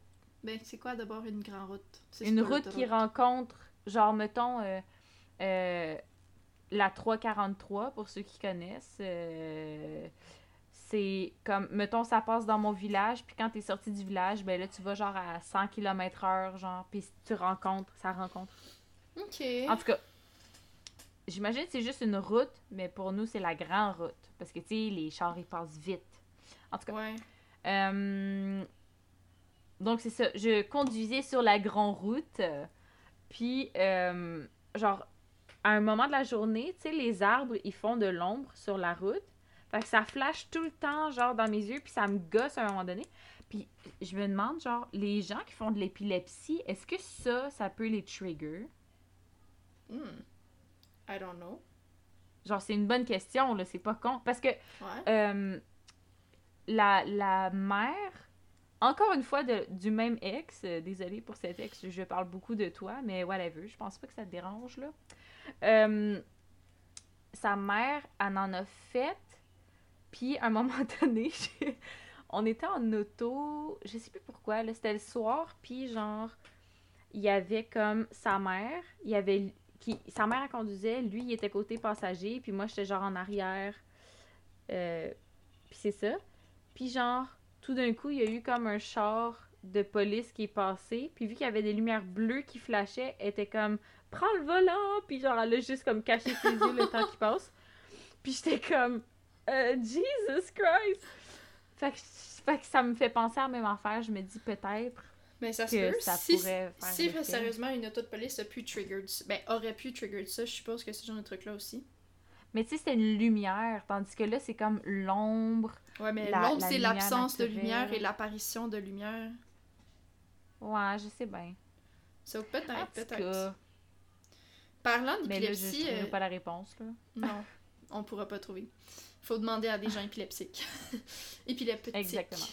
Ben, c'est quoi d'abord une grande route? C'est une route qui rencontre, genre, mettons, la 343, pour ceux qui connaissent, c'est comme, mettons, ça passe dans mon village, puis quand t'es sorti du village, ben là, tu vas genre à 100 km/h, genre, puis tu rencontres, ça rencontre. OK. En tout cas, j'imagine que c'est juste une route, mais pour nous, c'est la grande route, parce que, tu sais, les chars, ils passent vite. En tout cas. Ouais. Donc, c'est ça. Je conduisais sur la grande route, puis, genre, à un moment de la journée, tu sais, les arbres, ils font de l'ombre sur la route. Fait que ça flash tout le temps, genre, dans mes yeux, puis ça me gosse à un moment donné. Puis je me demande, genre, les gens qui font de l'épilepsie, est-ce que ça peut les trigger? I don't know. Genre, c'est une bonne question, là, c'est pas con. Parce que la mère, encore une fois, du même ex, désolée pour cet ex, je parle beaucoup de toi, mais whatever, je pense pas que ça te dérange, là. Sa mère, elle en a fait. Puis, à un moment donné, on était en auto, je sais plus pourquoi, là, c'était le soir, puis genre, il y avait comme sa mère, sa mère, elle conduisait, lui, il était côté passager, puis moi, j'étais genre en arrière, puis c'est ça. Puis genre, tout d'un coup, il y a eu comme un char de police qui est passé, puis vu qu'il y avait des lumières bleues qui flashaient, elle était comme « Prends le volant! » Puis genre, elle a juste comme caché ses yeux le temps qui passe. Puis j'étais comme... Jesus Christ! Fait que ça me fait penser à la même affaire. Je me dis peut-être mais ça que peut. Ça pourrait faire... Si sérieusement, une auto de police aurait pu trigger ça, je suppose que c'est ce genre de truc-là aussi. Mais tu sais, c'était une lumière, tandis que là, c'est comme l'ombre. Ouais, mais l'ombre, c'est l'absence de lumière et l'apparition de lumière. Ouais, je sais bien. Ça peut-être. Parlant d'épilepsie... Mais là, je n'ai pas la réponse, là. Non, on pourra pas trouver. Faut demander à des gens épileptiques. Épileptiques. Exactement.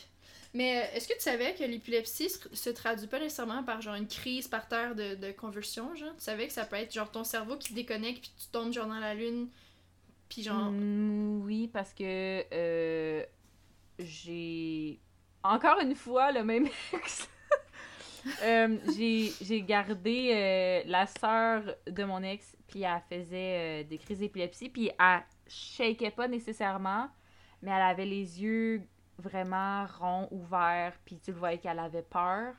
Mais est-ce que tu savais que l'épilepsie se traduit pas nécessairement par genre une crise par terre de convulsion, genre? Tu savais que ça peut être genre ton cerveau qui déconnecte puis tu tombes genre dans la lune, puis genre... oui, parce que j'ai... Encore une fois, le même ex. J'ai gardé la sœur de mon ex, puis elle faisait des crises d'épilepsie, puis elle shakeait pas nécessairement, mais elle avait les yeux vraiment ronds, ouverts, puis tu le voyais qu'elle avait peur.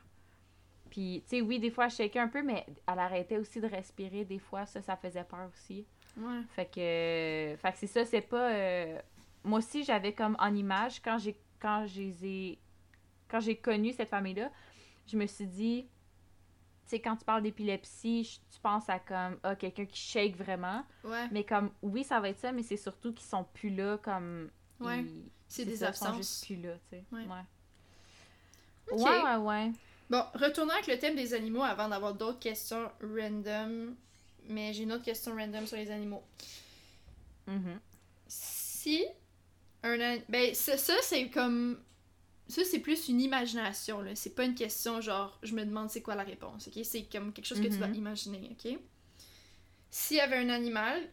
Puis, tu sais, oui, des fois, elle shakait un peu, mais elle arrêtait aussi de respirer, des fois, ça faisait peur aussi. Ouais. Fait que c'est ça, c'est pas... Moi aussi, j'avais comme en image, quand j'ai connu cette famille-là, je me suis dit, tu sais, quand tu parles d'épilepsie, tu penses à comme, quelqu'un qui shake vraiment. Ouais. Mais comme, oui, ça va être ça, mais c'est surtout qu'ils sont plus là, comme... Ouais. C'est des absences. Ils sont juste plus là, tu sais. Ouais. Ouais. Okay. Ouais. Bon, retournons avec le thème des animaux avant d'avoir d'autres questions random. Mais j'ai une autre question random sur les animaux. Mm-hmm. Si c'est comme... Ça, c'est plus une imagination, là. C'est pas une question, genre, je me demande c'est quoi la réponse, OK? C'est comme quelque chose que tu dois imaginer, OK? S'il y avait un animal,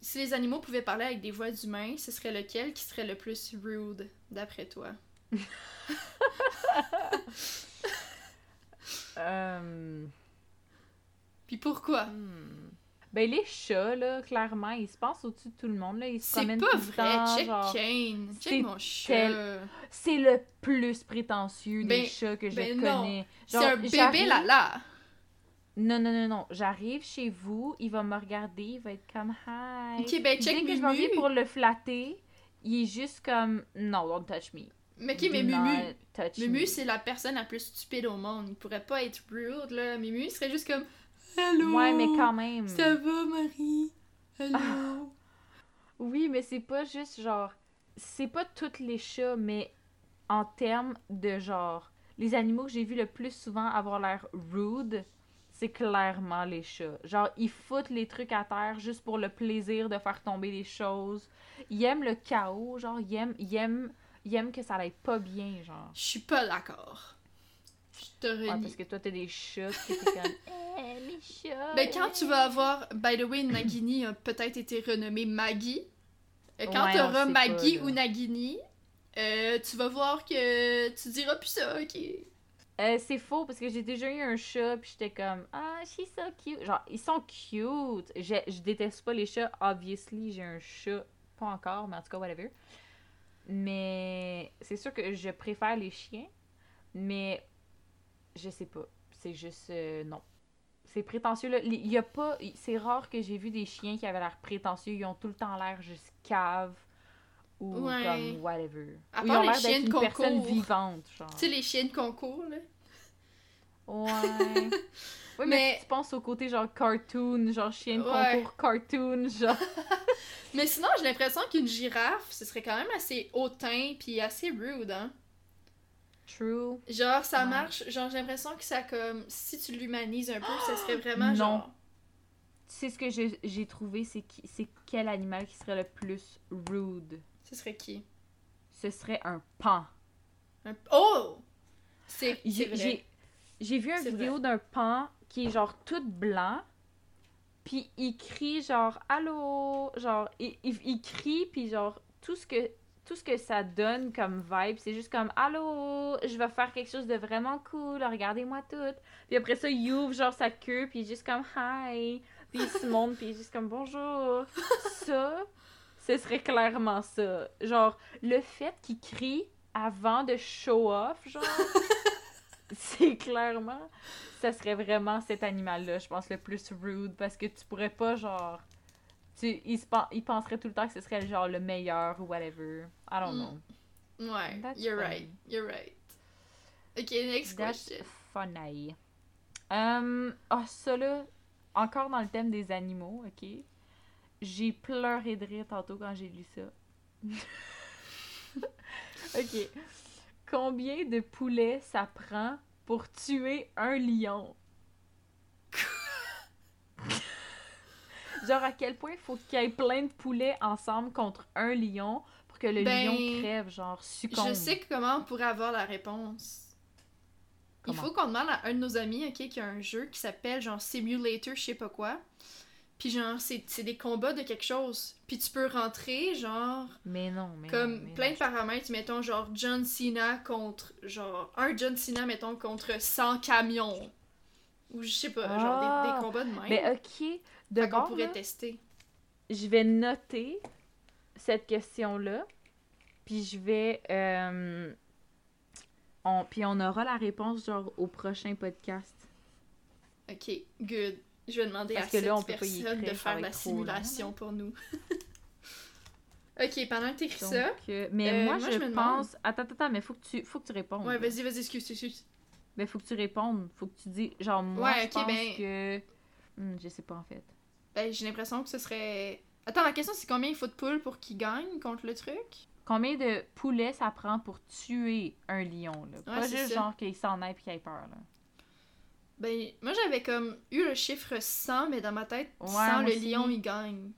si les animaux pouvaient parler avec des voix d'humains, ce serait lequel qui serait le plus rude, d'après toi? Puis pourquoi? Ben, les chats, là, clairement, ils se passent au-dessus de tout le monde, là. Ils se promènent tout le temps. C'est pas vrai, check genre... Kane, check mon chat. C'est le plus prétentieux des chats que je connais. Genre, c'est un bébé lala. Non. J'arrive chez vous, il va me regarder, il va être comme « Hi ». Ok, ben check Mimu. Que je m'en viens pour le flatter, il est juste comme « Non, don't touch me ». Mais ok, mais Mimu, c'est la personne la plus stupide au monde. Il pourrait pas être rude, là. Mimu, il serait juste comme « Allô ». Ouais, mais quand même. « Ça va, Marie? Allô? Ah. » Oui, mais c'est pas juste genre... C'est pas tous les chats, mais en termes de genre... Les animaux que j'ai vus le plus souvent avoir l'air rude... C'est clairement les chats. Genre, ils foutent les trucs à terre juste pour le plaisir de faire tomber des choses. Ils aiment le chaos, genre, ils aiment que ça aille pas bien, genre. Je suis pas d'accord. Je te redis. Ouais, parce que toi, t'as des chats qui t'es comme... les chats! Ben, quand tu vas avoir... By the way, Nagini a peut-être été renommée Maggie. Quand ouais, t'auras Maggie pas, ou Nagini, tu vas voir que tu diras plus ça, ok... c'est faux, parce que j'ai déjà eu un chat, puis j'étais comme « Ah, she's so cute! » Genre, ils sont cute! Je déteste pas les chats, obviously, j'ai un chat, pas encore, mais en tout cas, whatever. Mais c'est sûr que je préfère les chiens, mais je sais pas, c'est juste non. C'est prétentieux, là. Il y a pas... C'est rare que j'ai vu des chiens qui avaient l'air prétentieux, ils ont tout le temps l'air juste cave. Ou ouais. Comme whatever. À part les chiens de concours. Personne vivante, genre. Tu sais, les chiens de concours, là. Ouais. Oui, mais tu penses au côté, genre, cartoon, genre, chien de concours, cartoon, genre... Mais sinon, j'ai l'impression qu'une girafe, ce serait quand même assez hautain pis assez rude, hein? True. Genre, ça marche... Genre, j'ai l'impression que ça, comme... Si tu l'humanises un peu, ça serait vraiment, genre... Tu sais ce que j'ai trouvé, c'est quel animal qui serait le plus rude? Ce serait qui? Ce serait un paon. Oh! C'est vrai. J'ai vu une vidéo d'un paon qui est genre tout blanc, puis il crie genre « Allô! » Genre, il crie, puis genre, tout ce que ça donne comme vibe, c'est juste comme « Allô! Je vais faire quelque chose de vraiment cool, regardez-moi tout! » Puis après ça, il ouvre genre sa queue, puis il est juste comme « Hi! » Puis il se montre, puis il est juste comme « Bonjour! » Ça... Ce serait clairement ça. Genre, le fait qu'il crie avant de show-off, genre, c'est clairement... Ça serait vraiment cet animal-là, je pense, le plus rude, parce que tu pourrais pas, genre... Il penserait tout le temps que ce serait, genre, le meilleur ou whatever. I don't know. Ouais, that's you're funny. You're right. OK, next question. That's funny. Ça, là, encore dans le thème des animaux, OK? J'ai pleuré de rire tantôt quand j'ai lu ça. OK. Combien de poulets ça prend pour tuer un lion? Genre, à quel point il faut qu'il y ait plein de poulets ensemble contre un lion pour que le lion crève, genre, succombe? Je sais comment on pourrait avoir la réponse. Il faut qu'on demande à un de nos amis, OK, qui a un jeu qui s'appelle, genre, Simulator, je sais pas quoi. Pis genre, c'est des combats de quelque chose. Puis tu peux rentrer, genre... plein de paramètres, mettons, genre, John Cena contre... Genre, un John Cena, mettons, contre 100 camions. Ou je sais pas, genre, des combats de même. Mais OK, de bord, on pourrait là, tester. Je vais noter cette question-là. Puis je vais... Puis on aura la réponse, genre, au prochain podcast. OK, good. Je vais demander à cette personne de faire la simulation pour nous. OK, pendant que t'écris ça... Mais moi, je pense... Attends, mais faut que tu répondes. Ouais, vas-y, excuse. Mais faut que tu répondes. Faut que tu dis... Genre, moi, je pense que... je sais pas, en fait. Ben, j'ai l'impression que ce serait... Attends, la question, c'est combien il faut de poules pour qu'il gagne contre le truc? Combien de poulets ça prend pour tuer un lion, là? Pas juste, genre, qu'il s'en aille pis qu'il ait peur, là. Ben, moi, j'avais comme eu le chiffre 100, mais dans ma tête, 100, ouais, le lion, il gagne.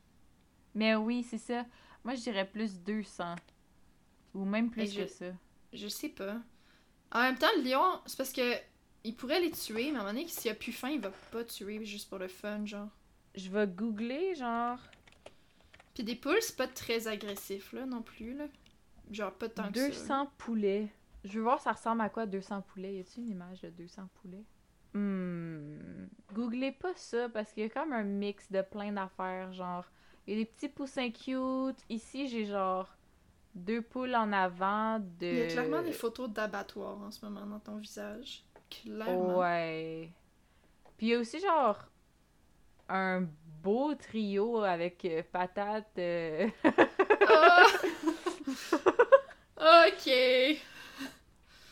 Mais oui, c'est ça. Moi, je dirais plus 200. Ou même plus que ça. Je sais pas. En même temps, le lion, c'est parce que il pourrait les tuer, mais à un moment donné, s'il a plus faim, il va pas tuer juste pour le fun, genre. Je vais googler, genre... Pis des poules, c'est pas très agressif, là, non plus, là. Genre, pas tant que ça. 200 poulets. Je veux voir ça ressemble à quoi, 200 poulets. Y a-t-il une image de 200 poulets? googlez pas ça parce qu'il y a comme un mix de plein d'affaires, genre il y a des petits poussins cute. Ici, j'ai genre 2 poules en avant de... Il y a clairement des photos d'abattoir en ce moment dans ton visage. Clairement. Ouais. Puis il y a aussi genre un beau trio avec patates. OK.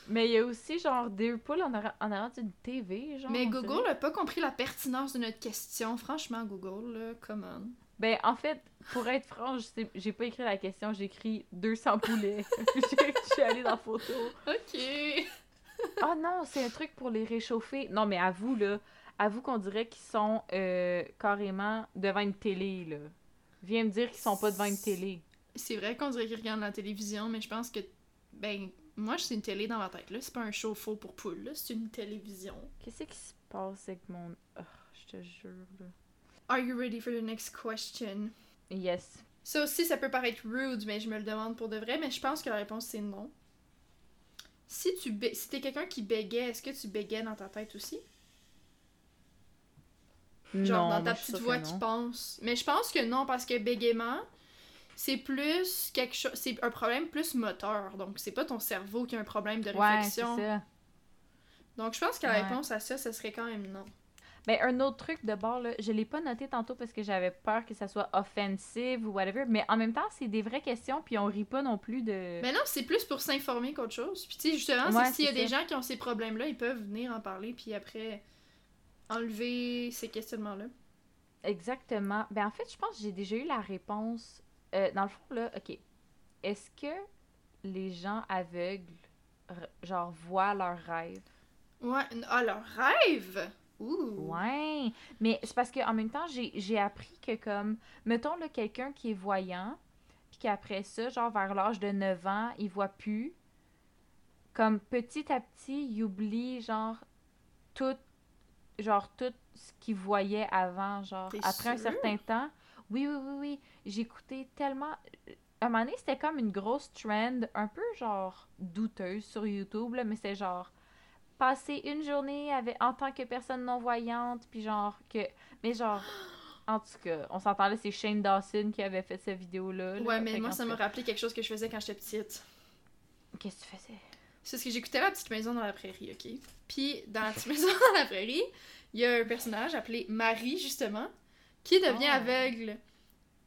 Mais il y a aussi genre 2 poules en arrière d'une TV, genre. Mais Google a pas compris la pertinence de notre question. Franchement, Google, là, come on. Ben, en fait, pour être franche, j'ai pas écrit la question, j'ai écrit 200 poulets. Je suis allée dans la photo. OK. Ah non, c'est un truc pour les réchauffer. Non, mais avoue, là, avoue qu'on dirait qu'ils sont carrément devant une télé, là. Viens me dire qu'ils sont pas devant une télé. C'est vrai qu'on dirait qu'ils regardent la télévision, mais je pense que, ben, moi, c'est une télé dans ma tête, là. C'est pas un chauffe-eau pour poules, là. C'est une télévision. Qu'est-ce qui se passe avec mon... Oh, je te jure, là. Are you ready for the next question? Yes. Ça aussi, ça peut paraître rude, mais je me le demande pour de vrai, mais je pense que la réponse, c'est non. Si t'es quelqu'un qui bégait, est-ce que tu bégais dans ta tête aussi? Genre non, dans ta petite voix qui pense. Mais je pense que non, parce que bégaiement... C'est plus quelque chose. C'est un problème plus moteur. Donc, c'est pas ton cerveau qui a un problème de réflexion. Ouais, c'est ça. Donc, je pense que la réponse à ça, ce serait quand même non. Ben, un autre truc de bord, là, je l'ai pas noté tantôt parce que j'avais peur que ça soit offensive ou whatever. Mais en même temps, c'est des vraies questions, puis on rit pas non plus de. Mais non, c'est plus pour s'informer qu'autre chose. Puis, tu sais, justement, ouais, s'il y a des gens qui ont ces problèmes-là, ils peuvent venir en parler, puis après, enlever ces questionnements-là. Exactement. Ben, en fait, je pense que j'ai déjà eu la réponse. Dans le fond, là, OK. Est-ce que les gens aveugles, genre, voient leurs rêves? Ouais. Ah, leurs rêves? Ouh! Ouais! Mais c'est parce qu'en même temps, j'ai appris que, comme, mettons, là, quelqu'un qui est voyant, puis qu'après ça, genre, vers l'âge de 9 ans, il voit plus, comme, petit à petit, il oublie, genre, tout ce qu'il voyait avant, genre. T'es après sûr? Un certain temps... Oui. J'écoutais tellement... À un moment donné, c'était comme une grosse trend, un peu genre douteuse sur YouTube, là, mais c'est genre passer une journée en tant que personne non-voyante, puis genre que... Mais genre, en tout cas, on s'entend là, c'est Shane Dawson qui avait fait cette vidéo-là. Là, ouais, mais moi, ça m'a rappelé quelque chose que je faisais quand j'étais petite. Qu'est-ce que tu faisais? C'est parce que j'écoutais La Petite Maison dans la Prairie, OK? Puis dans La Petite Maison dans la Prairie, il y a un personnage appelé Marie, justement, qui devient aveugle,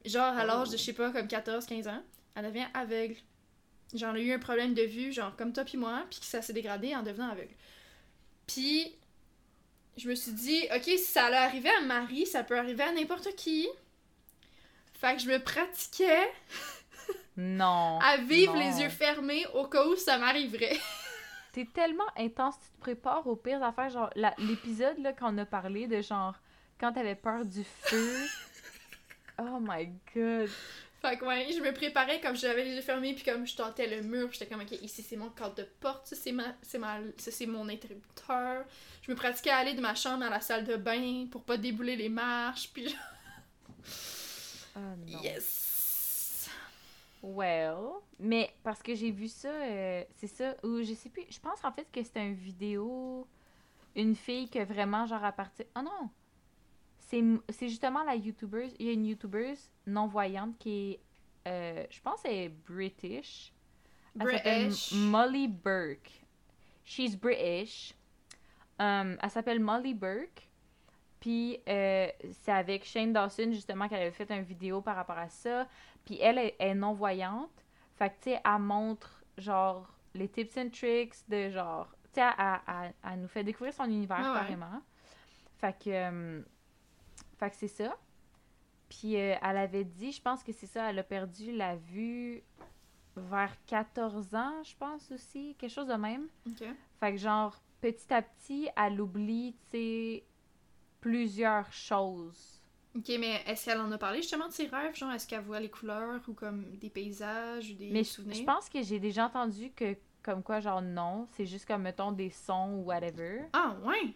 genre à l'âge de, je sais pas, comme 14-15 ans, elle devient aveugle. Genre, elle a eu un problème de vue, genre comme toi pis moi, pis ça s'est dégradé en devenant aveugle. Pis, je me suis dit, ok, si ça allait arriver à Marie, ça peut arriver à n'importe qui. Fait que je me pratiquais à vivre les yeux fermés au cas où ça m'arriverait. T'es tellement intense, tu te prépares aux pires affaires, genre l'épisode là qu'on a parlé de genre... Quand t'avais peur du feu. Oh my god. Fait que ouais, je me préparais comme j'avais les yeux fermés, puis comme je tentais le mur, puis j'étais comme, ok, ici c'est mon cadre de porte, ça c'est mon interrupteur. Je me pratiquais à aller de ma chambre à la salle de bain pour pas débouler les marches, puis genre... Ah non. Yes! Well, mais parce que j'ai vu ça, c'est ça, ou je sais plus, je pense en fait que c'était une vidéo, une fille que vraiment genre à partir... Oh non! C'est justement la youtubeuse, il y a une youtubeuse non-voyante qui est, je pense qu'elle est british. Elle s'appelle Molly Burke. She's British. Elle s'appelle Molly Burke. Puis c'est avec Shane Dawson justement qu'elle avait fait une vidéo par rapport à ça. Puis elle est non-voyante. Fait que tu sais, elle montre genre les tips and tricks de genre, tu sais, elle nous fait découvrir son univers carrément. Fait que c'est ça. Puis elle avait dit, je pense que c'est ça, elle a perdu la vue vers 14 ans, je pense aussi, quelque chose de même. Okay. Fait que genre, petit à petit, elle oublie, tu sais, plusieurs choses. Ok, mais est-ce qu'elle en a parlé justement de ses rêves? Genre, est-ce qu'elle voit les couleurs ou comme des paysages ou des souvenirs? Je pense que j'ai déjà entendu que, comme quoi, genre non, c'est juste comme, mettons, des sons ou whatever. Ah, ouais!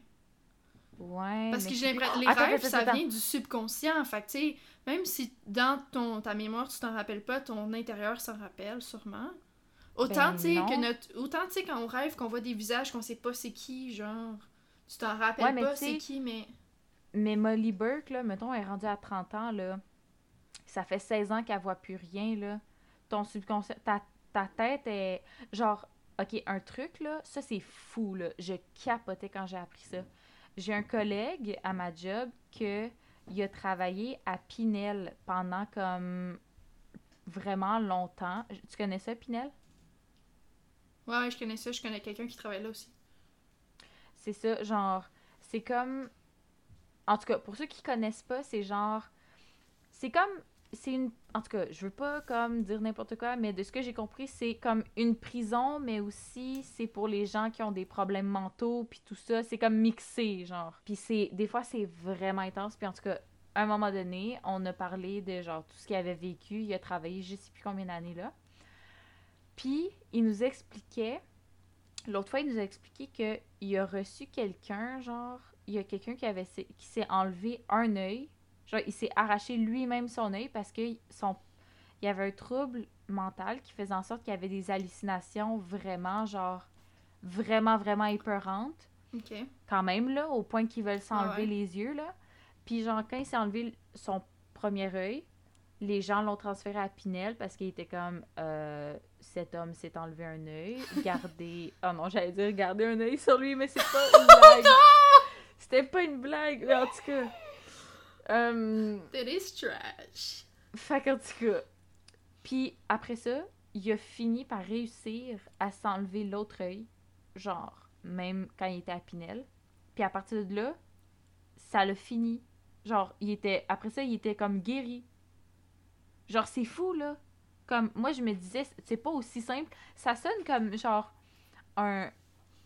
Ouais, parce que j'ai l'impression les rêves, ça vient du subconscient. Fait que, tu sais, même si dans ta mémoire, tu t'en rappelles pas, ton intérieur s'en rappelle sûrement. Autant, tu sais, quand on rêve, qu'on voit des visages qu'on sait pas c'est qui, genre, tu t'en rappelles pas c'est qui, mais... Mais Molly Burke, là, mettons, elle est rendue à 30 ans, là. Ça fait 16 ans qu'elle voit plus rien, là. Ton subconscient, ta tête est... Genre, OK, un truc, là, ça, c'est fou, là. Je capotais quand j'ai appris ça. J'ai un collègue à ma job il a travaillé à Pinel pendant comme vraiment longtemps. Tu connais ça, Pinel? Ouais, je connais ça. Je connais quelqu'un qui travaille là aussi. C'est ça, genre, c'est comme... En tout cas, pour ceux qui connaissent pas, c'est genre... C'est comme... C'est une... En tout cas, je veux pas comme dire n'importe quoi, mais de ce que j'ai compris, c'est comme une prison, mais aussi c'est pour les gens qui ont des problèmes mentaux, puis tout ça, c'est comme mixé, genre. Puis c'est... Des fois, c'est vraiment intense, puis en tout cas, à un moment donné, on a parlé de genre tout ce qu'il avait vécu, il a travaillé je sais plus combien d'années là. Puis, il nous expliquait... L'autre fois, il nous a expliqué qu'il a reçu quelqu'un, genre... Il y a quelqu'un qui s'est enlevé un œil. Genre, il s'est arraché lui-même son œil parce que il y avait un trouble mental qui faisait en sorte qu'il y avait des hallucinations vraiment, genre, vraiment, vraiment épeurantes. OK. Quand même, là, au point qu'ils veulent s'enlever les yeux, là. Puis, genre, quand il s'est enlevé son premier œil, les gens l'ont transféré à Pinel parce qu'il était comme cet homme s'est enlevé un œil, gardez. Oh non, j'allais dire garder un œil sur lui, mais c'est pas une blague. C'était pas une blague, mais en tout cas. That is trash. Fait qu'en tout cas. Puis après ça, il a fini par réussir à s'enlever l'autre œil, genre, même quand il était à Pinel. Puis à partir de là, ça l'a fini. Genre, après ça, il était comme guéri. Genre, c'est fou, là. Comme, moi, je me disais, c'est pas aussi simple. Ça sonne comme, genre,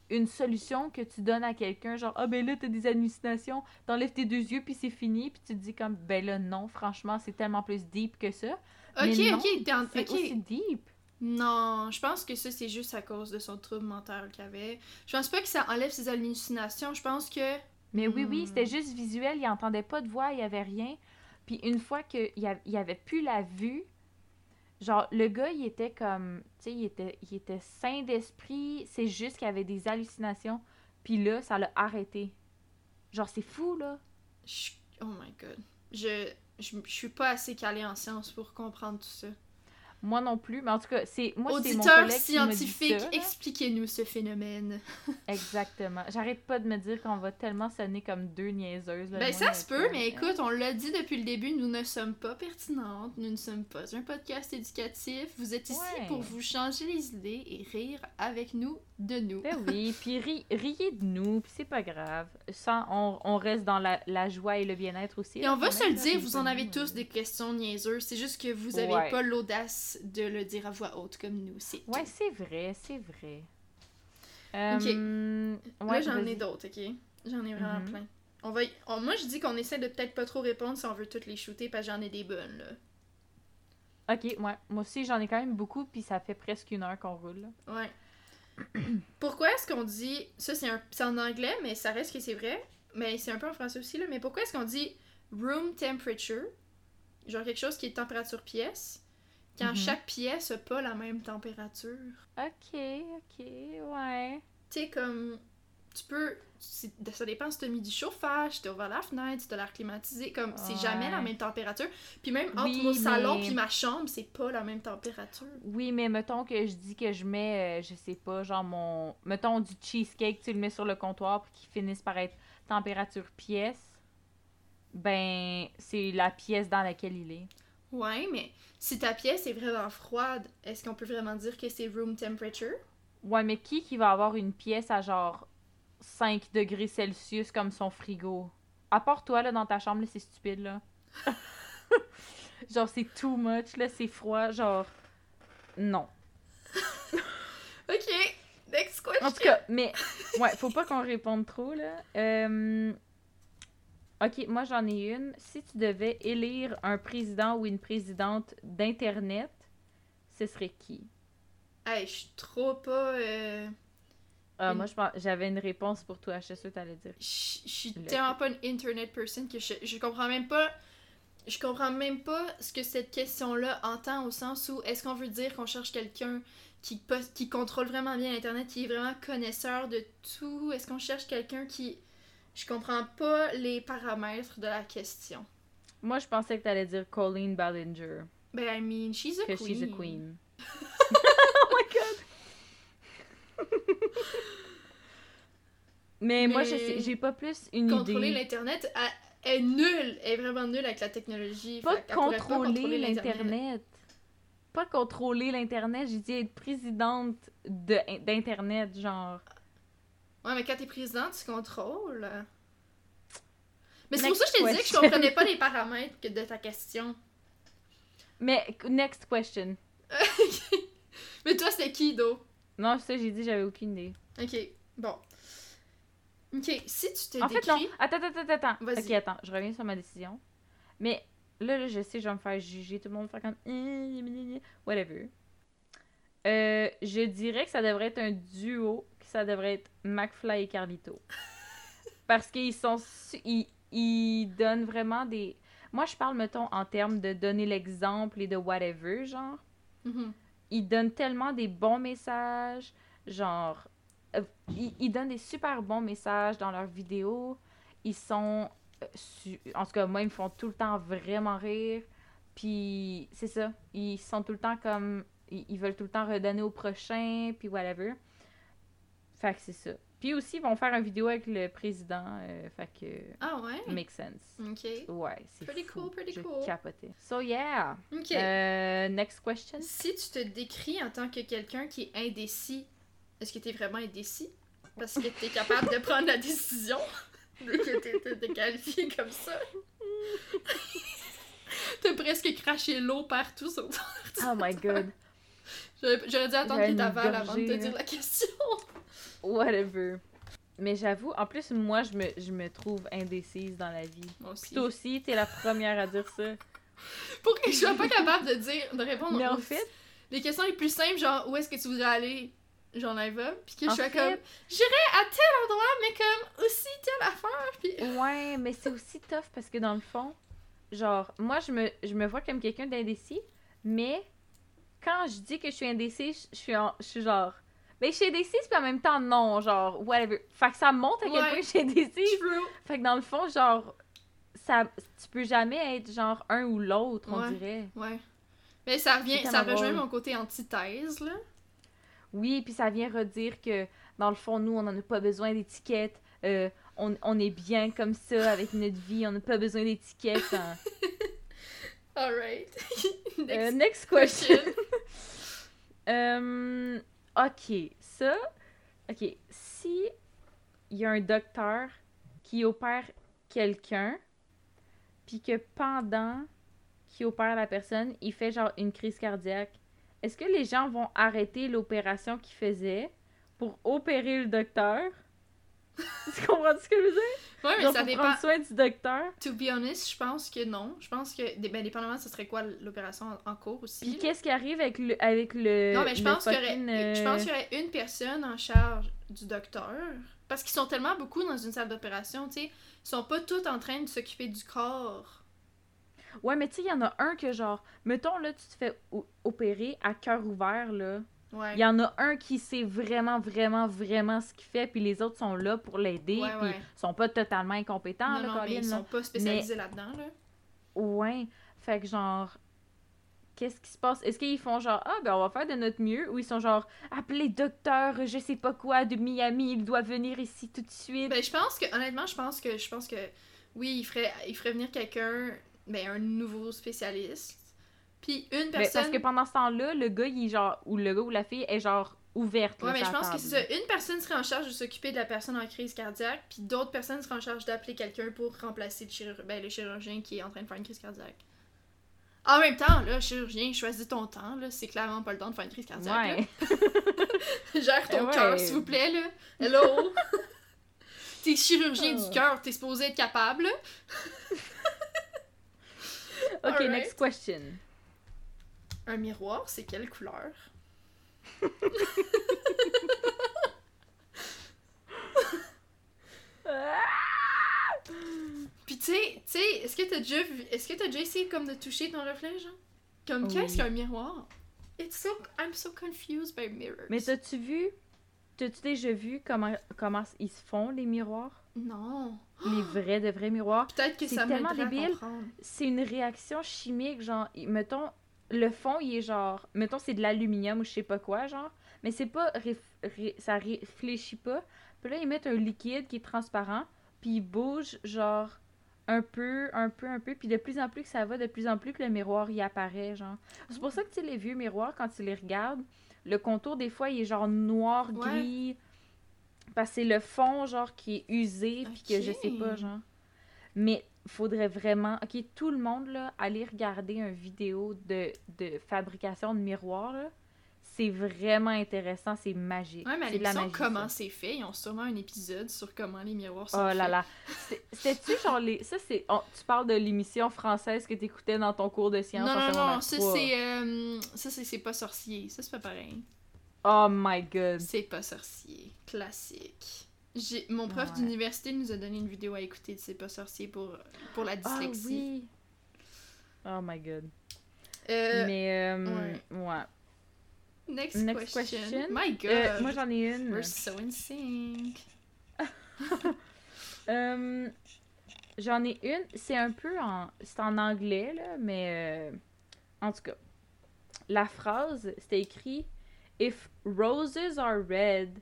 une solution que tu donnes à quelqu'un, genre, ah ben là, t'as des hallucinations, t'enlèves tes deux yeux, puis c'est fini, puis tu te dis comme, ben là, non, franchement, c'est tellement plus deep que ça. C'est aussi deep. Non, je pense que ça, c'est juste à cause de son trouble mental qu'il avait. Je pense pas que ça enlève ses hallucinations, je pense que... Mais oui, c'était juste visuel, il entendait pas de voix, il y avait rien, puis une fois qu'il y avait plus la vue... Genre, le gars, il était comme... Tu sais, il était sain d'esprit. C'est juste qu'il avait des hallucinations. Puis là, ça l'a arrêté. Genre, c'est fou, là. Oh my God. Je suis pas assez calée en sciences pour comprendre tout ça. Moi non plus, mais en tout cas, c'est... Moi, auditeur, c'est mon collègue scientifique, qui me dit ça, expliquez-nous ce phénomène. Exactement. J'arrête pas de me dire qu'on va tellement sonner comme deux niaiseuses. Là, ben ça se peut, mais écoute, on l'a dit depuis le début, nous ne sommes pas pertinentes, nous ne sommes pas un podcast éducatif. Vous êtes ici pour vous changer les idées et rire avec nous, de nous. Ben oui, puis riez de nous, puis c'est pas grave. On reste dans la joie et le bien-être aussi. Et on va se le dire, vous en avez tous des questions niaiseuses, c'est juste que vous avez pas l'audace de le dire à voix haute comme nous, c'est tout. Ouais, c'est vrai. OK. Ouais, là, j'en ai d'autres, OK? J'en ai vraiment plein. Moi, je dis qu'on essaie de peut-être pas trop répondre si on veut toutes les shooter, parce que j'en ai des bonnes, là. OK, ouais. Moi aussi, j'en ai quand même beaucoup, puis ça fait presque 1 heure qu'on roule, là. Ouais. Pourquoi est-ce qu'on dit... Ça, c'est en anglais, mais ça reste que c'est vrai. Mais c'est un peu en français aussi, là. Mais pourquoi est-ce qu'on dit « room temperature », genre quelque chose qui est température pièce, quand chaque pièce n'a pas la même température. OK, ouais. Tu sais, comme, tu peux... Ça dépend si t'as mis du chauffage, si t'as ouvert la fenêtre, si t'as l'air climatisé, comme, c'est jamais la même température. Puis même entre mon salon puis ma chambre, c'est pas la même température. Oui, mais mettons que je dis que je mets, je sais pas, genre mon... Mettons du cheesecake, tu le mets sur le comptoir pour qu'il finisse par être température pièce, ben, c'est la pièce dans laquelle il est. Ouais, mais si ta pièce est vraiment froide, est-ce qu'on peut vraiment dire que c'est room temperature? Ouais, mais qui va avoir une pièce à genre 5 degrés Celsius comme son frigo? À part toi, là, dans ta chambre, là, c'est stupide, là. Genre, c'est too much, là, c'est froid, genre... Non. OK, next question! En tout cas, mais... Ouais, faut pas qu'on réponde trop, là. OK, moi, j'en ai une. Si tu devais élire un président ou une présidente d'Internet, ce serait qui? Hey, je suis trop pas... Moi, j'avais une réponse pour toi. Je sais que t'allais dire. Je suis tellement pas une Internet person que je comprends même pas... Je comprends même pas ce que cette question-là entend au sens où est-ce qu'on veut dire qu'on cherche quelqu'un qui contrôle vraiment bien l'Internet, qui est vraiment connaisseur de tout? Est-ce qu'on cherche quelqu'un qui... Je comprends pas les paramètres de la question. Moi, je pensais que t'allais dire Colleen Ballinger. Ben, I mean, she's a queen. Because she's a queen. Oh my god! Mais moi, je sais, j'ai pas plus une contrôler idée. Contrôler l'Internet est nulle. Elle est vraiment nulle avec la technologie. Pas contrôler l'Internet. Pas contrôler l'Internet, j'ai dit être présidente d'Internet, genre. Ouais, mais quand t'es présidente, tu contrôles. Mais c'est pour ça que je t'ai dit que je comprenais pas les paramètres de ta question. Mais, next question. Mais toi, c'était qui, Do? Non, c'est ça, j'ai dit, j'avais aucune idée. Ok, bon. Ok, si tu t'es décrit... En fait, non, attends. Vas-y. Ok, attends, je reviens sur ma décision. Mais là, je sais, je vais me faire juger, tout le monde va faire comme... Whatever. Je dirais que ça devrait être un duo, que ça devrait être McFly et Carlito. Parce qu'ils sont... Ils donnent vraiment des... Moi, je parle, mettons, en termes de donner l'exemple et de whatever, genre. Mm-hmm. Ils donnent tellement des bons messages, genre... Ils donnent des super bons messages dans leurs vidéos. Ils sont... En tout cas, moi, ils me font tout le temps vraiment rire. Puis, c'est ça. Ils sont tout le temps comme... Ils veulent tout le temps redonner au prochain, puis whatever. Fait que c'est ça. Puis aussi, ils vont faire une vidéo avec le président. Fait que... Ah ouais? Make sense. OK. Ouais, c'est pretty fou. Pretty cool. J'ai capoté. So yeah! OK. Next question. Si tu te décris en tant que quelqu'un qui est indécis, est-ce que t'es vraiment indécis? Parce que t'es capable de prendre la décision? Vu que t'es qualifié comme ça? T'as presque craché l'eau partout sur ton ordinateur. Oh my god. J'aurais dû attendre qu'il t'avale avant de te dire la question. Whatever. Mais j'avoue, en plus, moi, je me trouve indécise dans la vie. Moi aussi. Puis toi aussi, t'es la première à dire ça. Pour que je sois pas capable de répondre. Mais en fait... Les questions les plus simples, genre, où est-ce que tu voudrais aller? J'en ai pas. Puis que je suis comme... J'irais à tel endroit, mais comme aussi telle affaire, puis... Ouais, mais c'est aussi tough parce que dans le fond, genre, moi, je me vois comme quelqu'un d'indécis, mais quand je dis que je suis indécis, je suis genre... Mais je suis indécise, puis en même temps, non, genre, whatever. Fait que ça montre à quel point je suis indécise. True. Fait que dans le fond, genre, ça, tu peux jamais être, genre, un ou l'autre, on dirait. Ouais, mais ça revient, ça rejoint mon côté antithèse, là. Oui, puis ça vient redire que, dans le fond, nous, on n'en a pas besoin d'étiquettes. On est bien comme ça avec notre vie, on n'a pas besoin d'étiquettes. Hein. All right. Next question. OK, ça... OK, si il y a un docteur qui opère quelqu'un, puis que pendant qu'il opère la personne, il fait genre une crise cardiaque, est-ce que les gens vont arrêter l'opération qu'il faisait pour opérer le docteur? Tu comprends ce que je veux dire? Oui, mais donc, ça dépend. Prendre soin du docteur? To be honest, je pense que non. Je pense que, dépendamment, ce serait quoi l'opération en cours aussi. Puis qu'est-ce qui arrive avec le Non, mais je pense qu'il y aurait une personne en charge du docteur. Parce qu'ils sont tellement beaucoup dans une salle d'opération, tu sais. Ils sont pas tous en train de s'occuper du corps. Ouais, mais tu sais, il y en a un que genre... Mettons, là, tu te fais opérer à cœur ouvert, là. Ouais. Il y en a un qui sait vraiment, vraiment, vraiment ce qu'il fait, puis les autres sont là pour l'aider, puis ils sont pas totalement incompétents, non, là, Colin. Ils sont pas spécialisés là-dedans, là. Ouais. Fait que genre... Qu'est-ce qui se passe? Est-ce qu'ils font genre « Ah, ben on va faire de notre mieux » ou ils sont genre « Appelez docteur, je sais pas quoi, de Miami, il doit venir ici tout de suite. » Ben, je pense que... Honnêtement, je pense que... Oui, il ferait venir quelqu'un... Ben, un nouveau spécialiste. Puis une personne... Ben, parce que pendant ce temps-là, le gars, il est genre... Ou le gars ou la fille est genre ouverte. Ouais, mais je pense que c'est ça. Une personne serait en charge de s'occuper de la personne en crise cardiaque, puis d'autres personnes seraient en charge d'appeler quelqu'un pour remplacer le chirurgien qui est en train de faire une crise cardiaque. En même temps, là, chirurgien, choisis ton temps, là. C'est clairement pas le temps de faire une crise cardiaque, là. Gère ton cœur, s'il vous plaît, là. Hello! T'es chirurgien du cœur, t'es supposé être capable, là. OK, right. Next question. Un miroir, c'est quelle couleur? Puis tu sais, est-ce que t'as déjà essayé comme de toucher ton reflet, genre? Comme qu'est-ce qu'un miroir? I'm so confused by mirrors. Mais t'as-tu vu T'as-tu déjà vu comment ils se font, les miroirs? Non. Les vrais, de vrais miroirs. Peut-être que c'est ça m'aiderait débile. À comprendre. C'est une réaction chimique, genre, mettons, le fond, il est genre, mettons, c'est de l'aluminium ou je sais pas quoi, genre, mais c'est pas, ça réfléchit pas. Puis là, ils mettent un liquide qui est transparent, puis il bouge, genre, un peu, puis de plus en plus que ça va, de plus en plus que le miroir y apparaît, genre. C'est pour ça que, tu sais, les vieux miroirs, quand tu les regardes, le contour, des fois, il est genre noir, gris, parce que c'est le fond, genre, qui est usé, puis que je sais pas, genre. Mais faudrait vraiment... OK, tout le monde, là, aller regarder une vidéo de fabrication de miroirs, là. C'est vraiment intéressant, c'est magique. Ouais, mais c'est de la magie, comment ça. C'est fait, ils ont sûrement un épisode sur comment les miroirs sont faits. Oh là là. C'était-tu genre les... Ça, c'est... tu parles de l'émission française que t'écoutais dans ton cours de sciences en secondaire 3. Non, c'est pas sorcier. Ça, c'est pas pareil. Oh my god. C'est pas sorcier. Classique. Mon prof d'université nous a donné une vidéo à écouter de C'est pas sorcier pour la dyslexie. Ah oui. Oh my god. Mais... ouais. Next question. My god. Moi j'en ai une. We're so in sync. J'en ai une, c'est un peu c'est en anglais là, mais en tout cas. La phrase, c'était écrit If roses are red,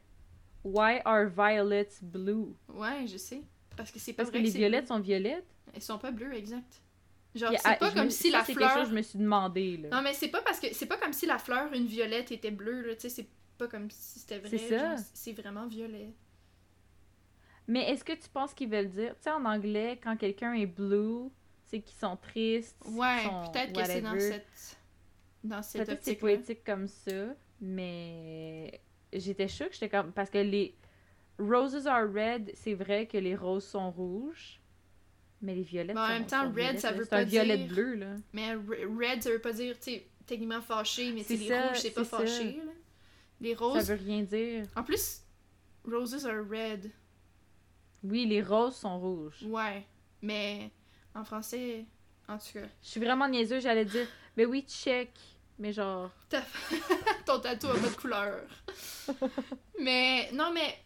why are violets blue? Ouais, je sais, parce que c'est pas parce vrai que les violettes sont violettes, elles sont pas bleues, exact. Genre, c'est pas comme si la fleur... C'est quelque chose que je me suis demandé, là. Non, mais c'est pas parce que... C'est pas comme si la fleur, une violette, était bleue, là, tu sais, c'est pas comme si c'était vrai. C'est ça. Genre, c'est vraiment violet. Mais est-ce que tu penses qu'ils veulent dire... Tu sais, en anglais, quand quelqu'un est blue, c'est qu'ils sont tristes, ouais, qu'ils sont peut-être whatever. Que c'est dans cette peut-être optique-là. Peut-être que c'est poétique comme ça, mais... J'étais choquée, j'étais comme... Parce que les... Roses are red, c'est vrai que les roses sont rouges. Mais les violettes en même temps, red, ça veut pas dire... C'est un violet bleu, là. Mais red, ça veut pas dire, tu sais, techniquement fâché, mais c'est les rouges, c'est pas fâché, là. Les roses... Ça veut rien dire. En plus, roses are red. Oui, les roses sont rouges. Ouais, mais en français, en tout cas... Je suis vraiment niaiseuse, j'allais dire, mais oui, check, mais genre... Ton tatou a pas de couleur. Mais, non, mais...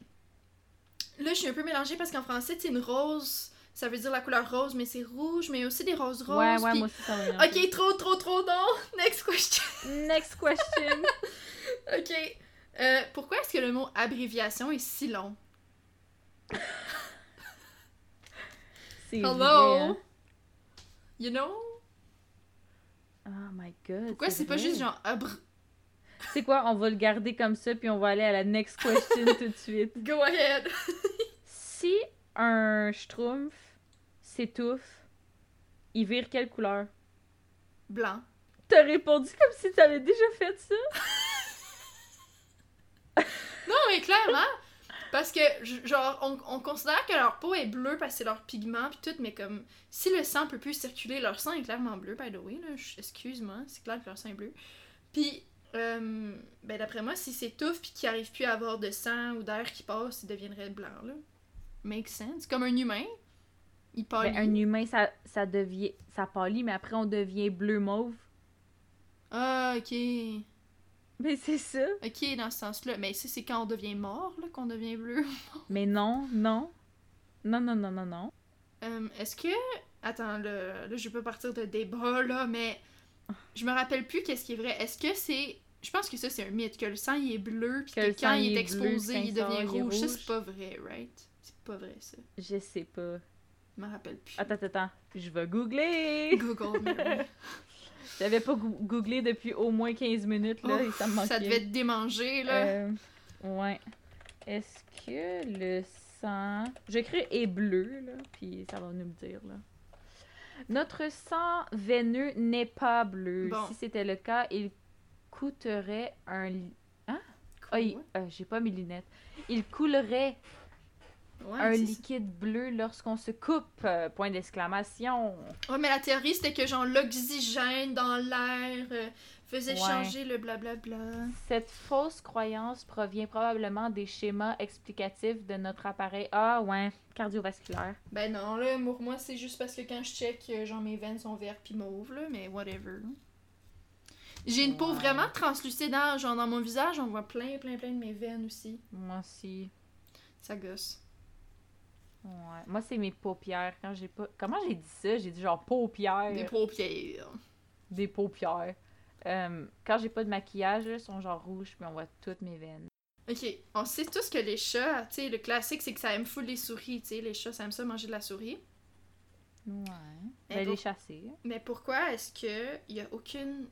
Là, je suis un peu mélangée, parce qu'en français, tu sais, une rose... Ça veut dire la couleur rose, mais c'est rouge, mais aussi des roses roses. Ouais, puis... moi aussi, ça m'a OK, trop, non! Next question! Next question! OK. Pourquoi est-ce que le mot abréviation est si long? C'est Hello! Vrai, hein? You know? Oh my god! Pourquoi c'est pas juste genre abr... C'est quoi? On va le garder comme ça, puis on va aller à la next question tout de suite. Go ahead! Si... un schtroumpf s'étouffe, il vire quelle couleur? Blanc. T'as répondu comme si t'avais déjà fait ça? Non, mais clairement, parce que, genre, on considère que leur peau est bleue parce que c'est leur pigment pis tout, mais comme, si le sang peut plus circuler, leur sang est clairement bleu, by the way, là, excuse-moi, c'est clair que leur sang est bleu. Pis, ben d'après moi, si s'étouffe pis qu'ils arrivent plus à avoir de sang ou d'air qui passe, ils deviendraient blancs, là. Make sense. Comme un humain, il pâlit. Ben, un humain, ça pâlit, mais après, on devient bleu-mauve. Ah, OK. Mais c'est ça. OK, dans ce sens-là. Mais ça, c'est quand on devient mort, là, qu'on devient bleu. Mais non. Non. Est-ce que... Attends, là, je vais pas partir de débat, là, mais... Je me rappelle plus qu'est-ce qui est vrai. Est-ce que c'est... Je pense que ça, c'est un mythe, que le sang, il est bleu, puis que quand il est exposé, bleu, il devient rouge. Ça, c'est pas vrai, right? Pas vrai, ça. Je sais pas. Je m'en rappelle plus. Attends. Je vais googler! Google me. J'avais pas googlé depuis au moins 15 minutes, là, et ça me manquait. Ça devait te démanger, là. Ouais. Est-ce que le sang... J'écris « est bleu », là, puis ça va nous le dire, là. Notre sang veineux n'est pas bleu. Bon. Si c'était le cas, il coûterait un... Hein? J'ai pas mes lunettes. Il coulerait... Ouais, un liquide bleu lorsqu'on se coupe, point d'exclamation. Ouais, mais la théorie, c'était que genre l'oxygène dans l'air faisait changer le blablabla. Cette fausse croyance provient probablement des schémas explicatifs de notre appareil cardiovasculaire. Ben non, là, pour moi, c'est juste parce que quand je check, genre mes veines sont vertes pis mauves, là, mais whatever. J'ai une peau vraiment translucide, hein? Genre dans mon visage, on voit plein de mes veines aussi. Moi aussi. Ça gosse. Ouais. Moi, c'est mes paupières. Quand j'ai pas... Comment j'ai dit ça? J'ai dit genre paupières. Des paupières. Quand j'ai pas de maquillage, elles sont genre rouges, puis on voit toutes mes veines. Ok, on sait tous que les chats, tu sais, le classique, c'est que ça aime full les souris, tu sais, les chats, ça aime ça manger de la souris. Ouais, mais les chasser. Mais pourquoi est-ce que il y a aucune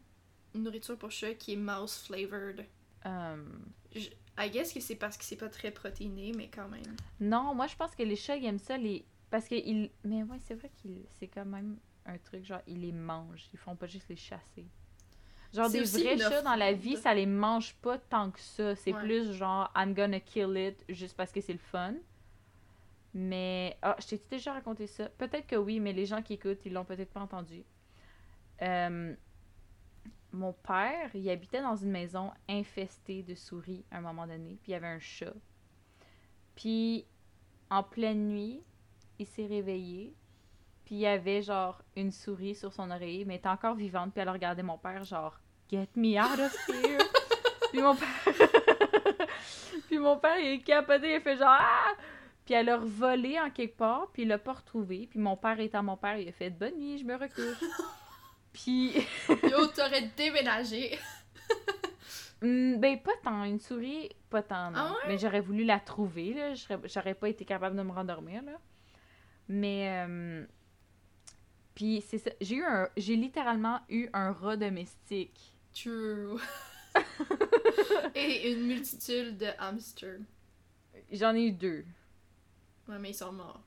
nourriture pour chat qui est mouse flavored? I guess que c'est parce que c'est pas très protéiné, mais quand même. Non, moi je pense que les chats, ils aiment ça, les... Parce que ils... Mais ouais, c'est vrai qu'ils... C'est quand même un truc, genre, ils les mangent, ils font pas juste les chasser. Genre, c'est des vrais chats dans la vie, ça les mange pas tant que ça. C'est plus genre, I'm gonna kill it, juste parce que c'est le fun. Mais, je t'ai-tu déjà raconté ça? Peut-être que oui, mais les gens qui écoutent, ils l'ont peut-être pas entendu. Mon père, il habitait dans une maison infestée de souris à un moment donné, puis il y avait un chat. Puis, en pleine nuit, il s'est réveillé. Puis il y avait genre une souris sur son oreiller, mais elle était encore vivante. Puis elle regardait mon père genre « Get me out of here! » Puis mon père, il est capoté, il fait genre « Ah! » Puis elle a revolé en quelque part, puis il l'a pas retrouvée. Puis mon père, il a fait « Bonne nuit, je me recouche! » Puis... Yo, t'aurais déménagé! Ben pas tant, une souris, pas tant, non. Ah ouais? Mais j'aurais voulu la trouver, là. J'aurais pas été capable de me rendormir, là. Mais... Puis c'est ça, j'ai littéralement eu un rat domestique. True. Et une multitude de hamsters. J'en ai eu 2. Ouais, mais ils sont morts.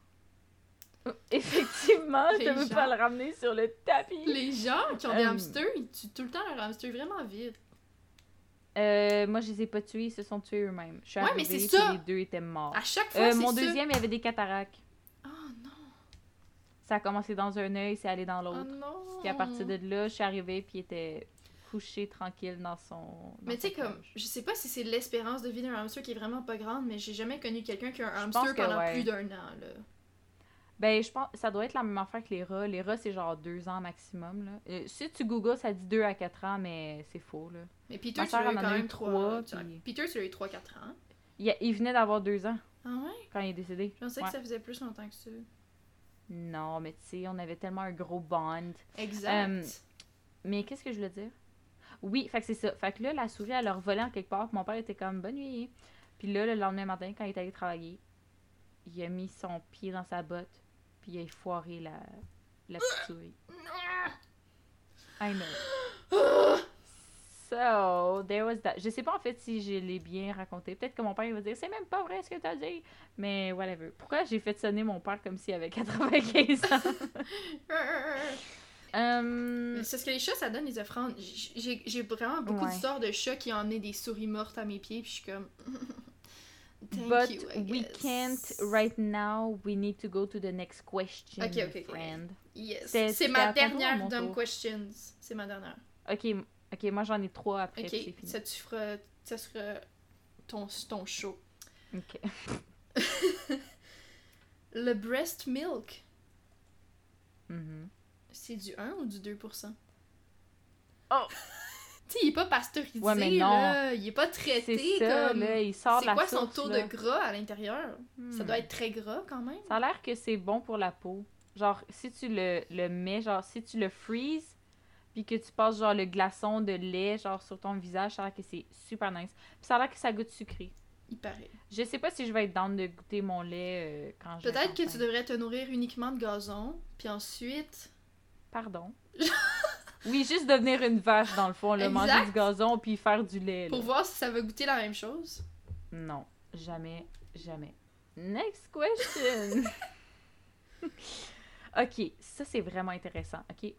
Effectivement, je ne veux pas le ramener sur le tapis. Les gens qui ont des hamsters, ils tuent tout le temps leur hamster vraiment vite. Moi, je les ai pas tués, ils se sont tués eux-mêmes. Je suis arrivée, mais c'est ça. Les 2 étaient morts. À chaque fois, c'est mon deuxième, il avait des cataractes. Ça a commencé dans un œil, c'est allé dans l'autre. Oh non! Puis à partir de là, je suis arrivée, puis il était couché tranquille dans son... mais tu sais, comme, je sais pas si c'est l'espérance de vie d'un hamster qui est vraiment pas grande, mais j'ai jamais connu quelqu'un qui a un hamster pendant plus d'un an, là. Ben, je pense... Ça doit être la même affaire que les rats. Les rats, c'est genre 2 ans maximum, là. Si tu googles, ça dit 2 à 4 ans, mais c'est faux, là. Mais Peter, ma soeur, tu l'as eu quand même 3... puis... Peter, tu l'as eu 3-4 ans. Il venait d'avoir 2 ans. Ah ouais? Quand il est décédé. Je pensais que ça faisait plus longtemps que ça. Non, mais tu sais, on avait tellement un gros bond. Exact. Mais qu'est-ce que je voulais dire? Oui, fait que c'est ça. Fait que là, la souris, elle leur volait en quelque part. Mon père était comme « Bonne nuit! » Puis là, le lendemain matin, quand il est allé travailler, il a mis son pied dans sa botte, puis il a foiré la petite souris. I know. So, there was that. Je sais pas en fait si je l'ai bien raconté. Peut-être que mon père il va dire « C'est même pas vrai ce que t'as dit! » Mais whatever. Pourquoi j'ai fait sonner mon père comme s'il avait 95 ans? C'est ce que les chats, ça donne les offrandes. J'ai vraiment beaucoup d'histoires de chats qui ont emmené des souris mortes à mes pieds, puis je suis comme... But we can't right now. We need to go to the next question, okay. Friend. Yes. C'est ma dernière dumb questions. C'est ma dernière. Ok, moi j'en ai 3 après, puis c'est fini. Ça sera ton show. Ok. Le breast milk, c'est du 1 ou du 2%? Oh! Tu sais, il est pas pasteurisé, là. Il est pas traité, c'est ça, comme... Là, il sort c'est la quoi sauce, son taux là. De gras à l'intérieur? Ça doit être très gras, quand même. Ça a l'air que c'est bon pour la peau. Genre, si tu le mets, genre, si tu le freezes, puis que tu passes genre le glaçon de lait genre sur ton visage, ça a l'air que c'est super nice. Puis ça a l'air que ça goûte sucré. Il paraît. Je sais pas si je vais être down de goûter mon lait quand je... Peut-être que tu devrais te nourrir uniquement de gazon, puis ensuite... Pardon? Oui, juste devenir une vache dans le fond, là, manger du gazon puis faire du lait. Là. Pour voir si ça va goûter la même chose? Non, jamais. Next question! Ok, ça c'est vraiment intéressant, ok?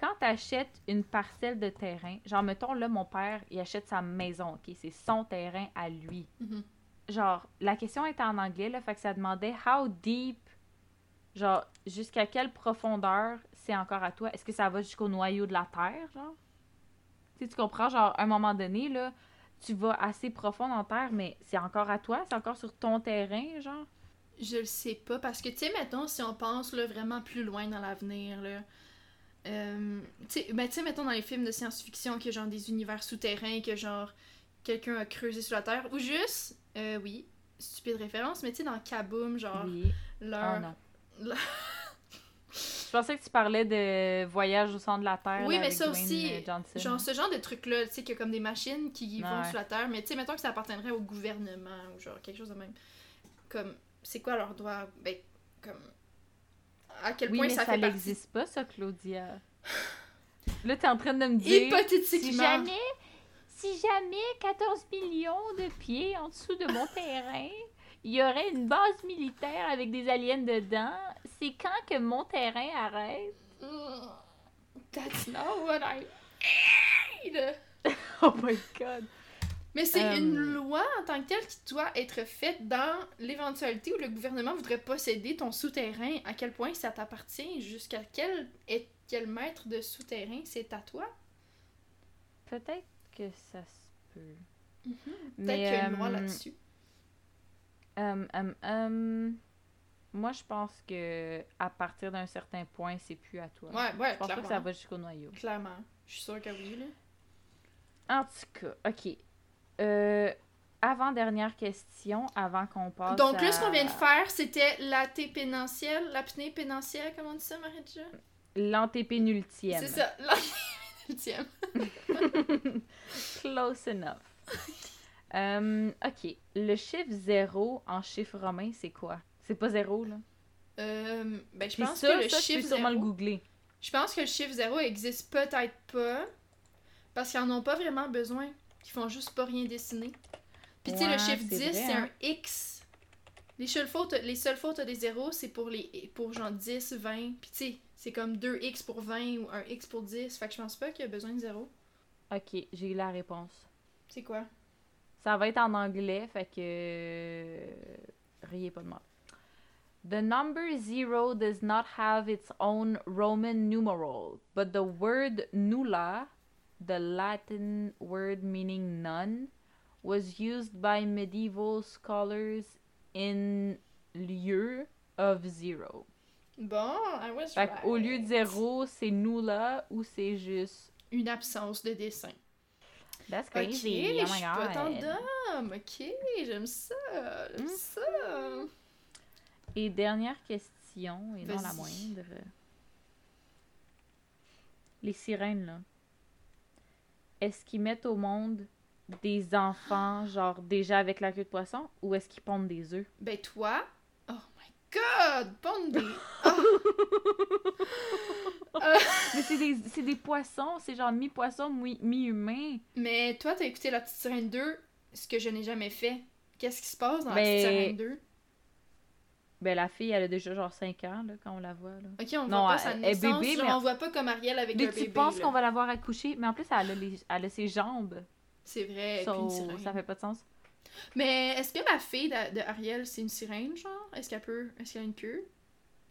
Quand t'achètes une parcelle de terrain, genre, mettons, là, mon père, il achète sa maison, OK? C'est son terrain à lui. Mm-hmm. Genre, la question était en anglais, là, fait que ça demandait « How deep? » Genre, jusqu'à quelle profondeur c'est encore à toi? Est-ce que ça va jusqu'au noyau de la terre, genre? Tu sais, tu comprends? Genre, à un moment donné, là, tu vas assez profond dans la terre, mais c'est encore à toi? C'est encore sur ton terrain, genre? Je le sais pas, parce que, tu sais, mettons, si on pense, là, vraiment plus loin dans l'avenir, là... Tu sais, mettons dans les films de science-fiction qu'il y a genre des univers souterrains, que genre quelqu'un a creusé sous la terre, ou juste, oui, stupide référence, mais tu sais, dans Kaboom, genre, oui. Leur... Je pensais que tu parlais de Voyage au centre de la Terre. Oui, là, mais avec ça Dwayne aussi, Johnson. Genre ce genre de truc-là, tu sais, qu'il y a comme des machines qui vont sur la Terre, mais tu sais, mettons que ça appartiendrait au gouvernement, ou genre quelque chose de même. Comme, c'est quoi leur droit? Ben, comme... À quel point ça fait partie... n'existe pas, ça, Claudia. Là, t'es en train de me dire... Hypothétiquement. Si jamais 14 millions de pieds en dessous de mon terrain... Il y aurait une base militaire avec des aliens dedans. C'est quand que mon terrain arrête? That's not what I need! Oh my god! Mais c'est une loi en tant que telle qui doit être faite dans l'éventualité où le gouvernement voudrait posséder ton souterrain. À quel point ça t'appartient? Jusqu'à quel mètre de souterrain c'est à toi? Peut-être que ça se peut. Mm-hmm. Peut-être qu'il y a une loi là-dessus. Moi, je pense que à partir d'un certain point, c'est plus à toi. Ouais, je pense clairement. Pas que ça va jusqu'au noyau. Clairement. Je suis sûre que oui, là. En tout cas, OK. Avant-dernière question, avant qu'on passe donc, là, ce qu'on vient de faire, c'était l'apnée pénentielle, comment on dit ça, Marie-Jo? L'antépénultième. C'est ça, l'antépénultième. Close enough. OK. Le chiffre 0 en chiffre romain, c'est quoi? C'est pas 0, là? Je pense que le chiffre 0... le googler. Je pense que le chiffre 0 existe peut-être pas, parce qu'ils en ont pas vraiment besoin. Ils font juste pas rien dessiner. Puis, tu sais, le chiffre 10, vrai, c'est un X. Les seules fautes à des 0, c'est pour genre 10, 20. Puis, tu sais, c'est comme 2X pour 20 ou 1X pour 10. Fait que je pense pas qu'il y a besoin de 0. OK. J'ai eu la réponse. C'est quoi? Ça va être en anglais, fait que... Riez pas de moi. The number zero does not have its own Roman numeral, but the word nulla, the Latin word meaning none, was used by medieval scholars in lieu of zero. Bon, I was right. Fait qu'au lieu de zéro, c'est nulla ou c'est juste... Une absence de dessin. That's crazy. OK, oh je suis pas tant d'hommes. OK, j'aime ça. Et dernière question, et non la moindre. Les sirènes, là. Est-ce qu'ils mettent au monde des enfants, genre, déjà avec la queue de poisson, ou est-ce qu'ils pondent des œufs? Ben toi... Oh my god! Pondent des... Mais c'est des poissons, c'est genre mi-poisson, mi-humain. Mais toi, t'as écouté La Petite Sirène 2, ce que je n'ai jamais fait. Qu'est-ce qui se passe dans La Petite Sirène 2? Ben la fille, elle a déjà genre 5 ans là, quand on la voit. Là. OK, on voit pas sa naissance, bébé, genre, mais... on voit pas comme Ariel avec un bébé. Tu penses qu'on va la voir accoucher, mais en plus, elle a ses jambes. C'est vrai, so, puis une sirène. Ça fait pas de sens. Mais est-ce que la fille de Ariel, c'est une sirène, genre? Est-ce qu'elle a une queue?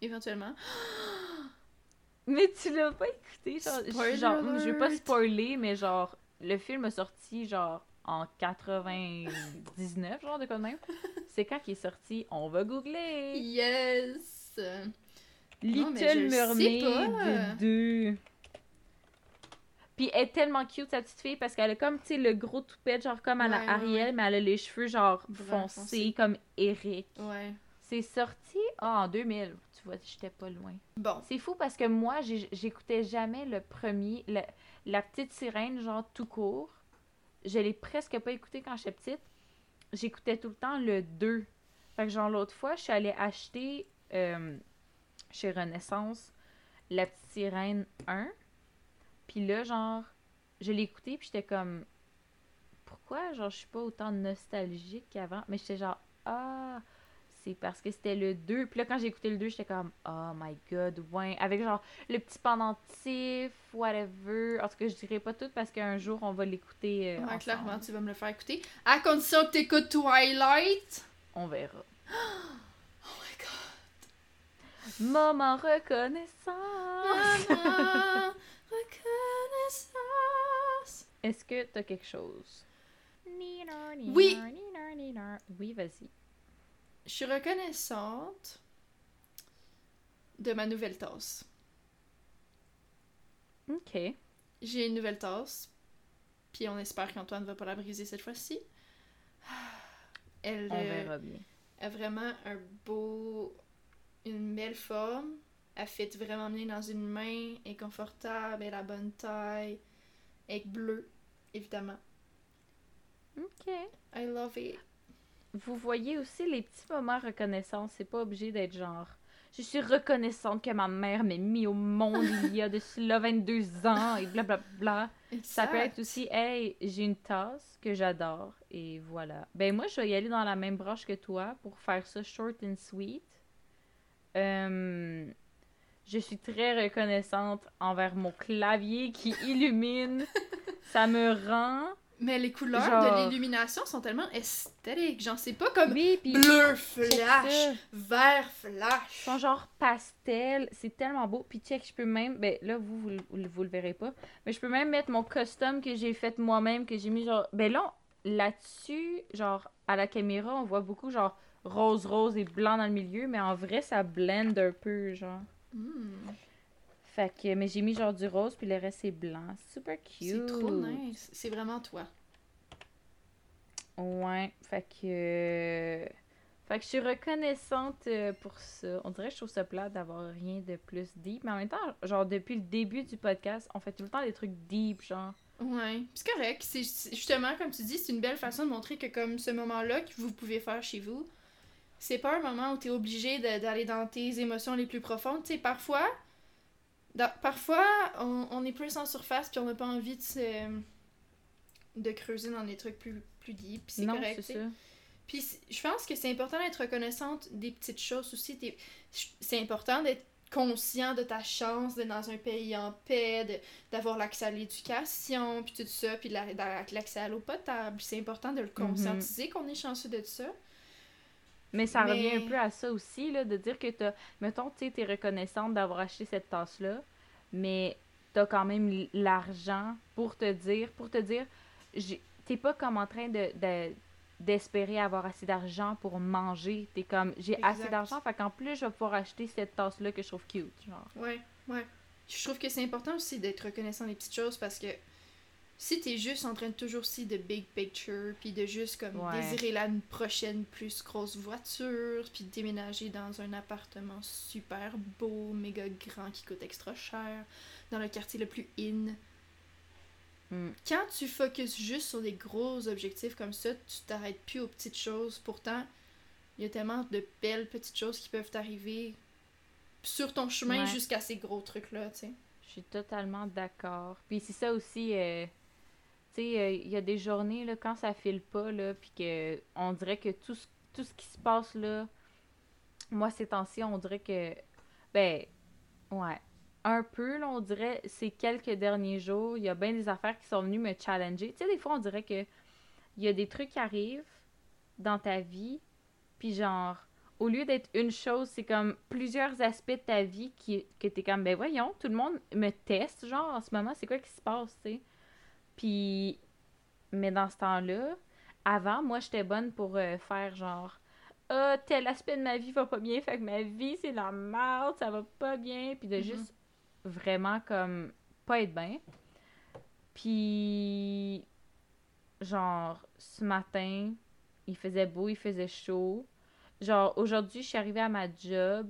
Éventuellement. Mais tu l'as pas écouté, genre je vais pas spoiler, mais genre, le film est sorti, genre, en 99, genre, de quoi de même. C'est quand qu'il est sorti, on va googler! Yes! Little Mermaid 2. Puis elle est tellement cute, sa petite fille, parce qu'elle a comme, tu sais, le gros toupette, genre, comme à la Ariel, mais elle a les cheveux, genre, foncés, comme Eric. Ouais. C'est sorti en 2000. Tu vois, j'étais pas loin. Bon. C'est fou parce que moi, j'écoutais jamais le premier, la petite sirène, genre tout court. Je l'ai presque pas écouté quand j'étais petite. J'écoutais tout le temps le 2. Fait que genre l'autre fois, je suis allée acheter chez Renaissance La Petite Sirène 1. Puis là, genre, je l'ai écouté puis j'étais comme... Pourquoi, genre, je suis pas autant nostalgique qu'avant? Mais j'étais genre... C'est parce que c'était le 2. Puis là, quand j'ai écouté le 2, j'étais comme « Oh my God, ouais! » Avec genre le petit pendentif, whatever. En tout cas, je dirais pas tout parce qu'un jour, on va l'écouter ensemble. Clairement, tu vas me le faire écouter. À condition que t'écoutes Twilight. On verra. Oh my God! Maman reconnaissance! Maman reconnaissance! Est-ce que t'as quelque chose? Oui! Oui, vas-y. Je suis reconnaissante de ma nouvelle tasse. OK. J'ai une nouvelle tasse. Puis on espère qu'Antoine ne va pas la briser cette fois-ci. Elle verra bien. A vraiment un beau... une belle forme. Elle fit vraiment bien dans une main. Elle est confortable. Elle a la bonne taille. Elle est bleue, évidemment. OK. I love it. Vous voyez aussi les petits moments reconnaissance. C'est pas obligé d'être genre... Je suis reconnaissante que ma mère m'ait mis au monde il y a de cela 22 ans et blablabla. Exact. Ça peut être aussi, hey, j'ai une tasse que j'adore et voilà. Ben moi, je vais y aller dans la même branche que toi pour faire ça short and sweet. Je suis très reconnaissante envers mon clavier qui illumine. Ça me rend... Mais les couleurs de l'illumination sont tellement esthétiques. Genre, c'est pas comme bleu flash, vert flash. Ils sont genre pastel. C'est tellement beau. Puis check, je peux même... Ben là, vous le verrez pas. Mais je peux même mettre mon custom que j'ai fait moi-même, que j'ai mis genre... Ben là, là-dessus, genre, à la caméra, on voit beaucoup genre rose-rose et blanc dans le milieu. Mais en vrai, ça blende un peu, genre. Fait que, mais j'ai mis genre du rose, puis le reste c'est blanc. Super cute. C'est trop nice. C'est vraiment toi. Ouais. Fait que je suis reconnaissante pour ça. On dirait que je trouve ça plate d'avoir rien de plus deep. Mais en même temps, genre depuis le début du podcast, on fait tout le temps des trucs deep, genre. Ouais. C'est correct. C'est justement, comme tu dis, c'est une belle façon de montrer que comme ce moment-là que vous pouvez faire chez vous, c'est pas un moment où t'es obligé d'aller dans tes émotions les plus profondes. Tu sais, parfois, on est plus en surface puis on n'a pas envie de creuser dans des trucs plus deep, puis c'est non, correct. C'est ça. Puis je pense que c'est important d'être reconnaissante des petites choses aussi. C'est important d'être conscient de ta chance d'être dans un pays en paix, d'avoir l'accès à l'éducation, puis tout ça, puis de l'accès à l'eau potable. C'est important de le conscientiser qu'on est chanceux de ça. Mais ça revient un peu à ça aussi, là, de dire que t'as... Mettons, tu sais, t'es reconnaissante d'avoir acheté cette tasse-là, mais t'as quand même l'argent pour te dire... T'es pas comme en train d'espérer avoir assez d'argent pour manger. T'es comme, j'ai assez d'argent, fait qu'en plus, je vais pouvoir acheter cette tasse-là que je trouve cute, genre. Ouais. Je trouve que c'est important aussi d'être reconnaissant des petites choses, parce que si t'es juste en train de toujours si de big picture, puis de juste comme désirer la prochaine plus grosse voiture, puis déménager dans un appartement super beau, méga grand, qui coûte extra cher, dans le quartier le plus in. Quand tu focuses juste sur des gros objectifs comme ça, tu t'arrêtes plus aux petites choses. Pourtant, il y a tellement de belles petites choses qui peuvent t'arriver sur ton chemin jusqu'à ces gros trucs-là, tu sais. Je suis totalement d'accord. Puis c'est ça aussi... Tu sais, il y a des journées, là, quand ça file pas, là, pis que on dirait que tout ce qui se passe, là, moi, ces temps-ci, on dirait que, un peu, là, on dirait, ces quelques derniers jours, il y a bien des affaires qui sont venues me challenger. Tu sais, des fois, on dirait que il y a des trucs qui arrivent dans ta vie, pis genre, au lieu d'être une chose, c'est comme plusieurs aspects de ta vie que t'es comme, voyons, tout le monde me teste, genre, en ce moment, c'est quoi qui se passe, tu sais? Puis, mais dans ce temps-là, avant, moi, j'étais bonne pour faire genre « Ah, tel aspect de ma vie va pas bien, fait que ma vie, c'est la merde, ça va pas bien. » Puis de juste vraiment comme pas être bien. Puis, genre, ce matin, il faisait beau, il faisait chaud. Genre, aujourd'hui, je suis arrivée à ma job.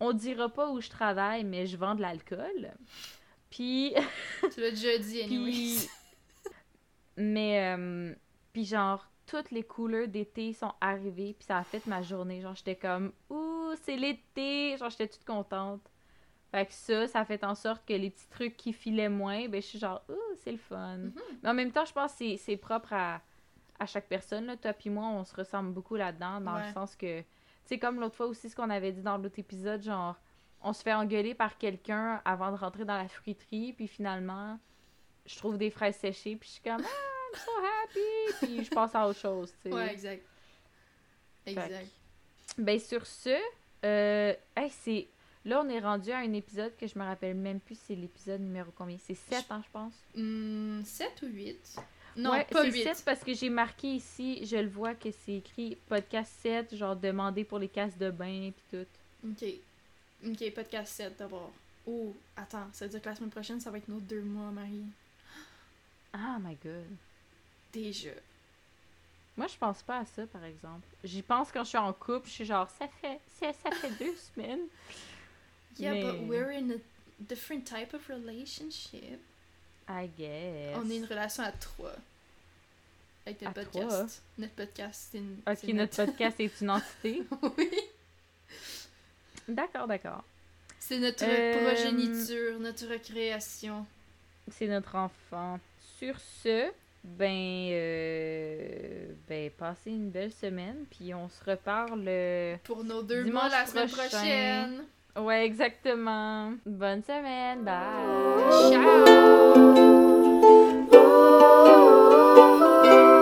On dira pas où je travaille, mais je vends de l'alcool. Puis... Tu l'as déjà dit, anyway. Puis genre, toutes les couleurs d'été sont arrivées, puis ça a fait ma journée. Genre, j'étais comme, ouh, c'est l'été! Genre, j'étais toute contente. Fait que ça a fait en sorte que les petits trucs qui filaient moins, ben je suis genre, ouh, c'est le fun. Mais en même temps, je pense que c'est propre à chaque personne, là. Toi puis moi, on se ressemble beaucoup là-dedans, dans le sens que... Tu sais, comme l'autre fois aussi, ce qu'on avait dit dans l'autre épisode, genre... On se fait engueuler par quelqu'un avant de rentrer dans la fruiterie, puis finalement, je trouve des fraises séchées, puis je suis comme « Ah, I'm so happy! » Puis je passe à autre chose, tu sais. Ouais, exact. Ben sur ce, c'est... Là, on est rendu à un épisode que je me rappelle même plus, c'est l'épisode numéro combien? C'est 7, hein, je pense? 7 ou 8? Non, ouais, pas 8. C'est 7 parce que j'ai marqué ici, je le vois que c'est écrit « Podcast 7 », genre « Demander pour les casses de bain », puis tout. OK. Podcast 7 d'abord. Oh, attends, ça veut dire que la semaine prochaine, ça va être nos 2 mois, Marie. Ah, my God. Déjà. Moi, je pense pas à ça, par exemple. J'y pense quand je suis en couple, je suis genre, ça fait 2 semaines. Yeah, mais... but we're in a different type of relationship. I guess. On est une relation à 3. Avec notre podcast. 3. Notre podcast, c'est une... Ok, c'est notre podcast est une entité? Oui. D'accord. C'est notre progéniture, notre recréation. C'est notre enfant. Sur ce, ben passez une belle semaine, puis on se reparle pour nos 2 mois la semaine prochaine. Ouais, exactement. Bonne semaine, bye. Ciao.